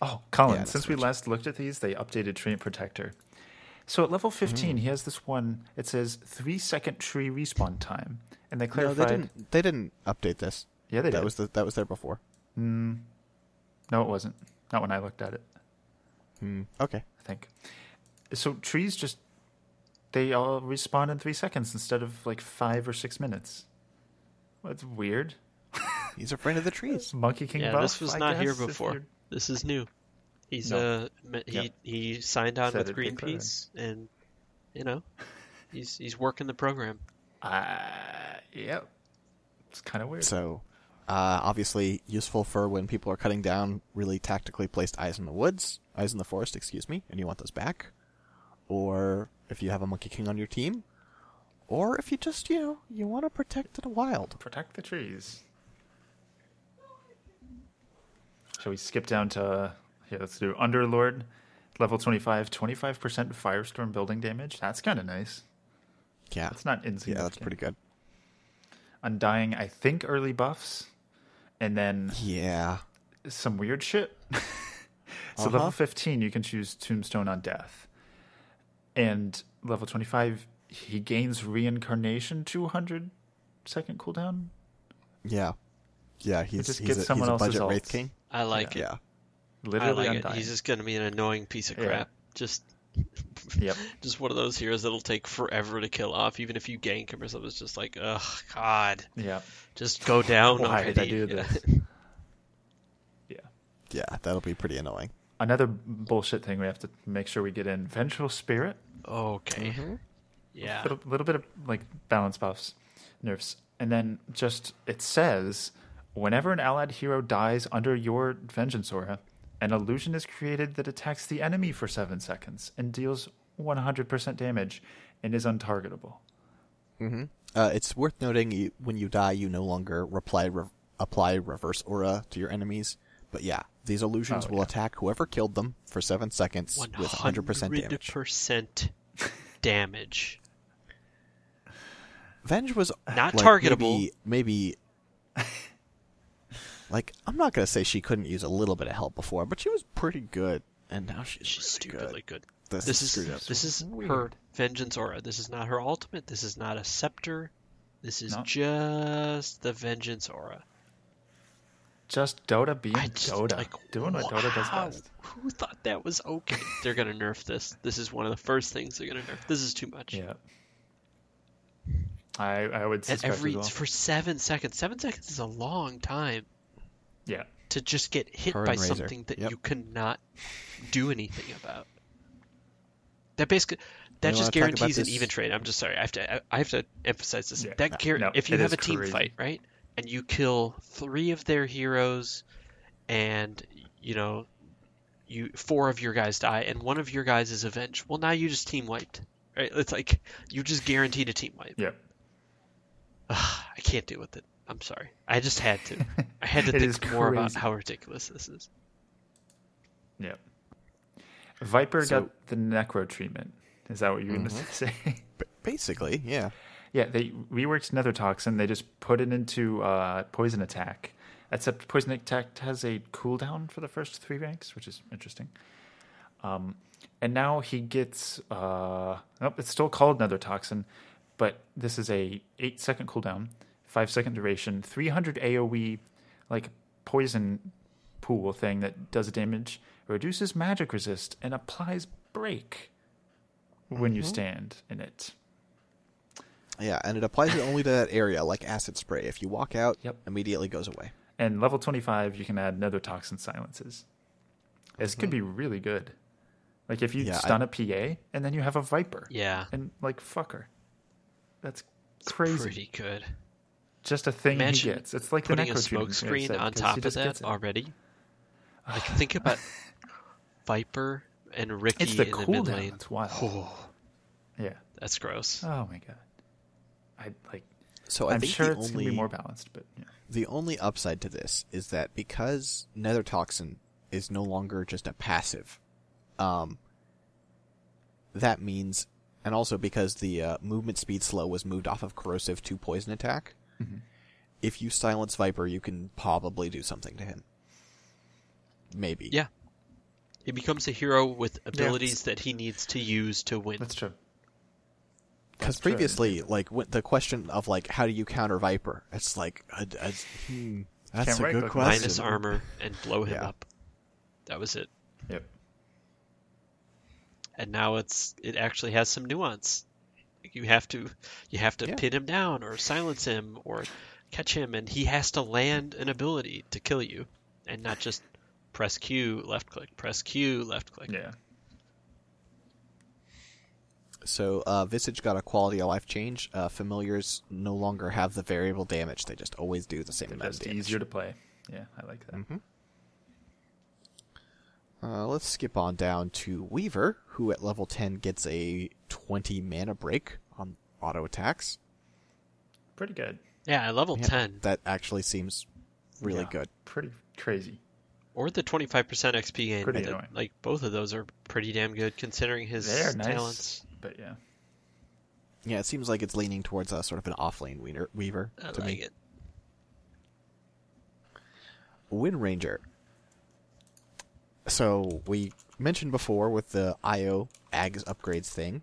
Oh, Colin, since we last looked at these, they updated Tree and Protector. So at level 15, he has this one. It says 3-second tree respawn time, and they clarified... No, they didn't update this. Yeah, they did. That was there before. No, it wasn't. Not when I looked at it. Okay. I think. So trees just... They all respawn in 3 seconds instead of like 5 or 6 minutes. That's weird. He's a friend of the trees. Monkey King buff. This was not here before. This is new. He's he signed on with Greenpeace, and you know he's working the program. It's kind of weird. So obviously useful for when people are cutting down really tactically placed eyes in the forest, and you want those back, or if you have a Monkey King on your team, or if you just, you want to protect the wild. Protect the trees. Shall we skip down to, let's do Underlord, level 25, 25% Firestorm building damage. That's kind of nice. Yeah. That's not insignificant. Yeah, that's pretty good. Undying, I think, early buffs, and then some weird shit. So level 15, you can choose Tombstone on Death. And level 25, he gains reincarnation 200-second cooldown. Yeah, yeah. He's a budget Wraith King. I like it. Yeah, literally, Undying. He's just going to be an annoying piece of crap. Just, just one of those heroes that'll take forever to kill off, even if you gank him or something. It's just like, ugh, God. Yeah. Just go down. Why did I do this? Yeah. Yeah, that'll be pretty annoying. Another bullshit thing we have to make sure we get in. Vengeful Spirit. Okay. Mm-hmm. Yeah. A little bit of like balance buffs, nerfs. And then just, it says, whenever an allied hero dies under your Vengeance aura, an illusion is created that attacks the enemy for 7 seconds and deals 100% damage and is untargetable. Mm-hmm. It's worth noting, when you die, you no longer apply reverse aura to your enemies. But yeah, these illusions will attack whoever killed them for 7 seconds with 100% damage. 100% damage. Venge was not targetable. Maybe like, I'm not going to say she couldn't use a little bit of help before, but she was pretty good, and now she's really stupidly good. This is her Vengeance aura. This is not her ultimate. This is not a scepter. This is just the Vengeance aura. Just Dota being Dota. Like, doing what Dota does best. Who thought that was okay? They're going to nerf this. This is one of the first things they're going to nerf. This is too much. Yeah. I would suspect for 7 seconds. 7 seconds is a long time. Yeah. To just get hit by something that you cannot do anything about. That basically just guarantees an even trade. I'm just sorry. I have to emphasize this. Yeah, if you have a team fight, right, and you kill three of their heroes, and four of your guys die, and one of your guys is avenged. Well, now you just team wiped. Right? It's like you just guaranteed a team wipe. Yeah. I can't deal with it. I'm sorry. I just had to. I had to think more about how ridiculous this is. Yeah. Viper got the necro treatment. Is that what you were going to say? Basically, yeah. Yeah, they reworked nether toxin. They just put it into poison attack. Except poison attack has a cooldown for the first three ranks, which is interesting. And now he gets... it's still called nether toxin, but this is a 8-second cooldown, 5-second duration, 300 AoE like poison pool thing that does damage, reduces magic resist, and applies break when you stand in it. Yeah, and it applies it only to that area, like acid spray. If you walk out, immediately goes away. And level 25, you can add nether toxin silences. This could be really good. Like if you stun a PA, and then you have a Viper. Yeah. And like, fuck her. That's crazy. It's pretty good. Just a thing he gets. It's like putting the necro a smoke screen on top of that already. Like think about Viper and Ricky in the mid lane. It's wild. Oh. Yeah, that's gross. Oh my god. I'm sure it's going to be more balanced, but yeah. The only upside to this is that because Nether Toxin is no longer just a passive, that means, and also because the movement speed slow was moved off of corrosive to poison attack. Mm-hmm. If you silence Viper, you can probably do something to him. Maybe. Yeah. He becomes a hero with abilities that he needs to use to win. That's true. Because previously, like the question of like how do you counter Viper, it's like that's a good question. Minus armor and blow him up. That was it. Yep. And now it actually has some nuance. You have to pin him down or silence him or catch him, and he has to land an ability to kill you, and not just press Q, left click, press Q, left click. Yeah. So Visage got a quality of life change. Familiars no longer have the variable damage. They just always do the same amount of damage. It's easier to play. Yeah, I like that. Mm-hmm. Let's skip on down to Weaver, who at level 10 gets a 20 mana break on auto attacks. Pretty good. Yeah, at level 10. That actually seems really good. Pretty crazy. Or the 25% XP gain. Pretty annoying. Like, both of those are pretty damn good considering his talents. But yeah, it seems like it's leaning towards a sort of an off-lane Weaver. I to like me. It. Wind Ranger. So we mentioned before with the Io Ags upgrades thing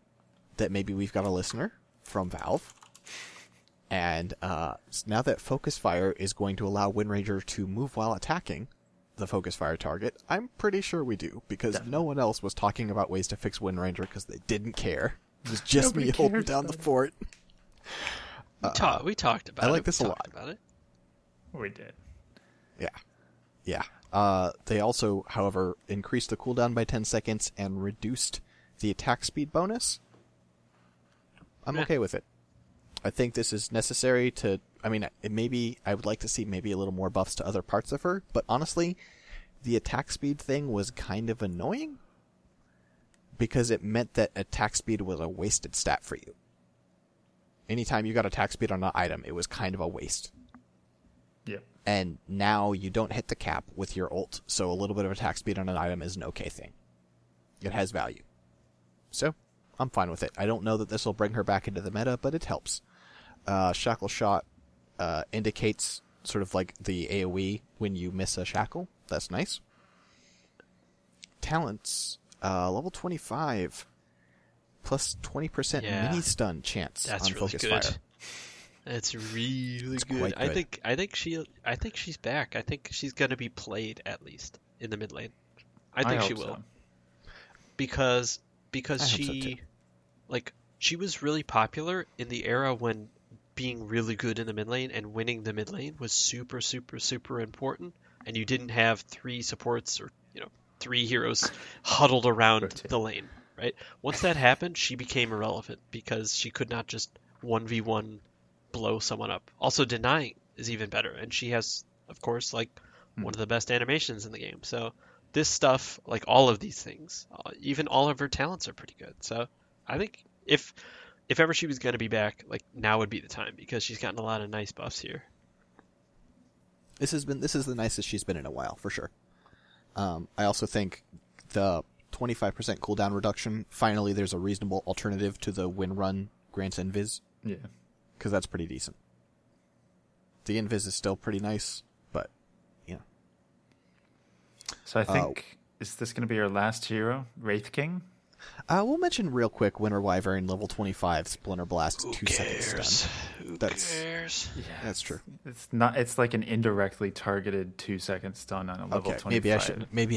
that maybe we've got a listener from Valve, and now that Focus Fire is going to allow Wind Ranger to move while attacking the Focus Fire target, I'm pretty sure we do, because no one else was talking about ways to fix Wind Ranger because they didn't care. It was just me holding down the fort. We talked about it. I like this a lot. About it. We did. Yeah. Yeah. They also, however, increased the cooldown by 10 seconds and reduced the attack speed bonus. I'm okay with it. I think this is necessary to... I mean, I would like to see maybe a little more buffs to other parts of her, but honestly, the attack speed thing was kind of annoying because it meant that attack speed was a wasted stat for you. Anytime you got attack speed on an item, it was kind of a waste. Yeah. And now you don't hit the cap with your ult, so a little bit of attack speed on an item is an okay thing. It has value. So, I'm fine with it. I don't know that this will bring her back into the meta, but it helps. Shackle Shot indicates sort of like the AoE when you miss a shackle. That's nice. Talents, level 25, plus 20% mini stun chance on really Focus Fire. That's really good. I think she's back. I think she's going to be played at least in the mid lane. I think she will. So. Because she was really popular in the era when being really good in the mid lane and winning the mid lane was super, super, super important. and you didn't have three supports or, you know, three heroes huddled around the lane, right? Once that happened, she became irrelevant because she could not just 1v1 blow someone up. Also, denying is even better, and she has, of course, like one of the best animations in the game. So this stuff, like all of these things, even all of her talents are pretty good. So I think if ever she was going to be back, like now would be the time, because she's gotten a lot of nice buffs here. This is the nicest she's been in a while, for sure. I also think the 25% cooldown reduction, finally there's a reasonable alternative to the win run grants invis. Yeah. Because that's pretty decent. The invis is still pretty nice, but, you know. So I think, is this going to be our last hero, Wraith King? We'll mention real quick Winter Wyvern level 25 Splinter Blast. Who 2 seconds stun. Who cares? Yeah, that's true. It's not. It's like an indirectly targeted 2 second stun on a level 25. Maybe I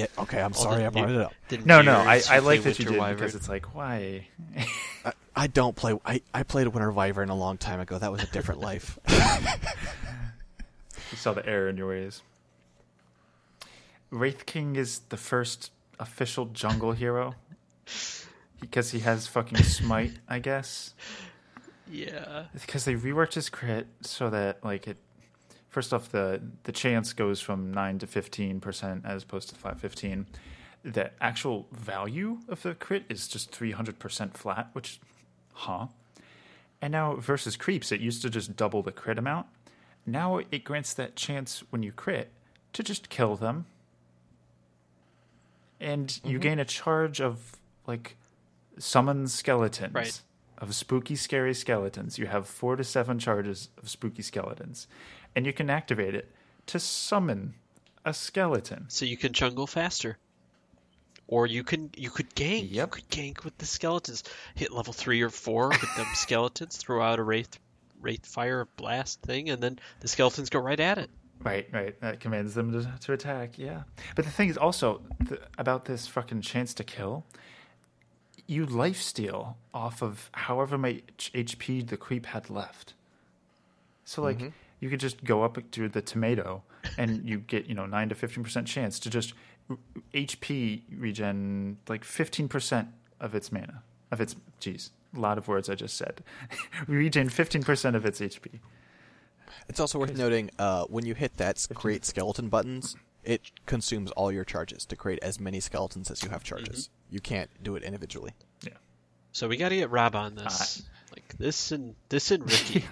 should. Okay, I'm sorry. I brought it up. No. I like that you did because it's like, why? I don't play. I played Winter Wyvern a long time ago. That was a different life. You saw the error in your ways. Wraith King is the first official jungle hero. Because he has fucking smite, I guess. Yeah. Because they reworked his crit so that, like, it. First off, the chance goes from 9 to 15% as opposed to 5-15. The actual value of the crit is just 300% flat, which, And now versus creeps, it used to just double the crit amount. Now it grants that chance when you crit to just kill them. And you gain a charge of, like, summon skeletons. Right. Of spooky, scary skeletons. You have 4 to 7 charges of spooky skeletons. And you can activate it to summon a skeleton. So you can jungle faster. Or you could gank. Yep. You could gank with the skeletons. Hit level 3 or 4 with them skeletons. Throw out a wraith fire blast thing. And then the skeletons go right at it. Right. That commands them to attack, yeah. But the thing is also about this fucking chance to kill, you lifesteal off of however much HP the creep had left. So, like, you could just go up to the tomato and you get, 9 to 15% chance to just HP regen, like, 15% of its mana. Of its, geez, a lot of words I just said. Regen 15% of its HP. It's also worth noting, when you hit that create skeleton buttons, it consumes all your charges to create as many skeletons as you have charges. You can't do it individually. Yeah. So we got to get Rob on this, this and Ricky.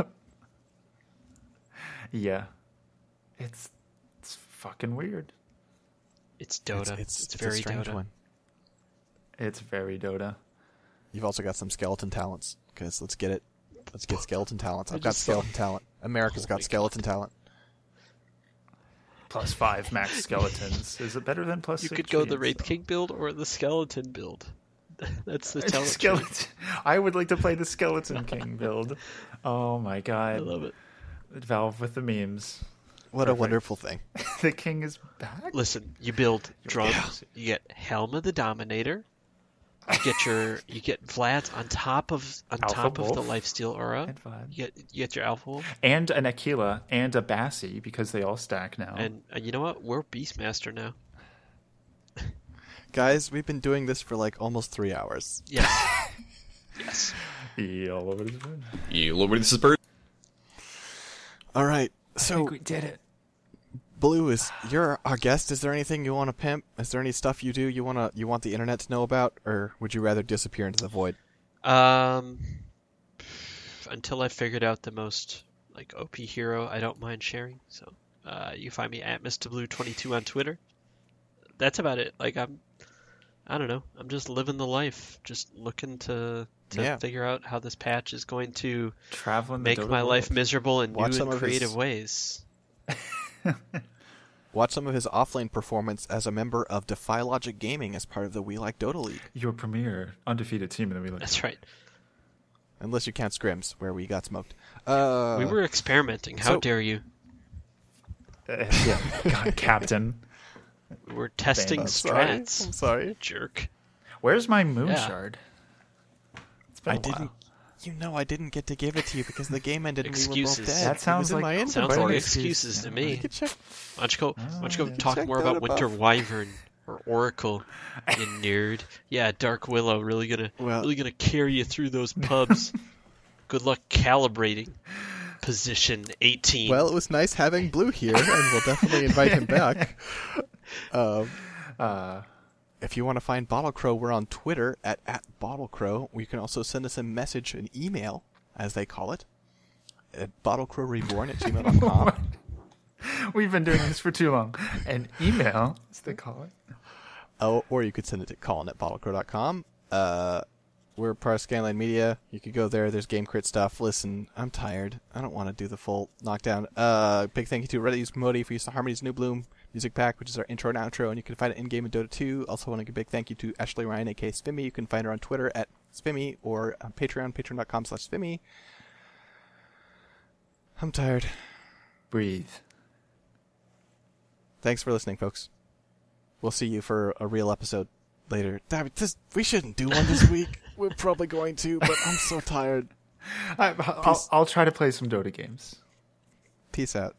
Yeah. It's fucking weird. It's Dota. It's very strange Dota. One. It's very Dota. You've also got some skeleton talents, because let's get it. Let's get skeleton talents. I've got skeleton talent. America's got skeleton talent. Plus 5 max skeletons. Is it better than plus 6? You could go the Wraith King build or the Skeleton build. That's the skeleton. I would like to play the Skeleton King build. Oh my god. I love it. Valve with the memes. What a wonderful thing. The king is back. Listen, you build drums. You get Helma the Dominator. You get Vlad's on top of the lifesteal aura. You get your Alpha Wolf and an Aquila and a Bassi, because they all stack now. And you know what? We're Beastmaster now. Guys, we've been doing this for like almost 3 hours. Yes. Yes. All over this bird. All right. So I think we did it. Blue, you're our guest. Is there anything you want to pimp? Is there any stuff you do you want the internet to know about, or would you rather disappear into the void? Until I figured out the most like OP hero, I don't mind sharing. So, you find me at MrBlue22 on Twitter. That's about it. Like I don't know. I'm just living the life, just looking to figure out how this patch is going to make my life miserable in new and creative ways. Watch some of his offlane performance as a member of Defy Logic Gaming as part of the We Like Dota League. Your premier undefeated team in the We Like Dota. That's right. Unless you count scrims, where we got smoked. We were experimenting. How dare you? God, Captain. We were testing strats. I'm sorry. Jerk. Where's my moon shard? It's been a while. you know I didn't get to give it to you because the game ended and we were both dead. That sounds like my excuses to me. Why don't you go talk more about Winter Wyvern or Oracle, you nerd. Yeah, Dark Willow really gonna carry you through those pubs. Good luck calibrating position 18. Well, it was nice having Blue here, and we'll definitely invite him back. If you want to find Bottle Crow, we're on Twitter at Bottle Crow. You can also send us a message, an email, as they call it, at bottlecrowreborn@gmail.com. We've been doing this for too long. An email, as they call it. Oh, or you could send it to colin@bottlecrow.com. We're part of Scanline Media. You could go there. There's game crit stuff. Listen, I'm tired. I don't want to do the full knockdown. Big thank you to Reddit user Modi for use of Harmony's New Bloom music pack, which is our intro and outro, and you can find it in-game in Dota 2. Also want to give a big thank you to Ashley Ryan, a.k.a. Spimmy. You can find her on Twitter at Spimmy or on Patreon, patreon.com/Spimmy. I'm tired. Breathe. Thanks for listening, folks. We'll see you for a real episode later. We shouldn't do one this week. We're probably going to, but I'm so tired. I'll try to play some Dota games. Peace out.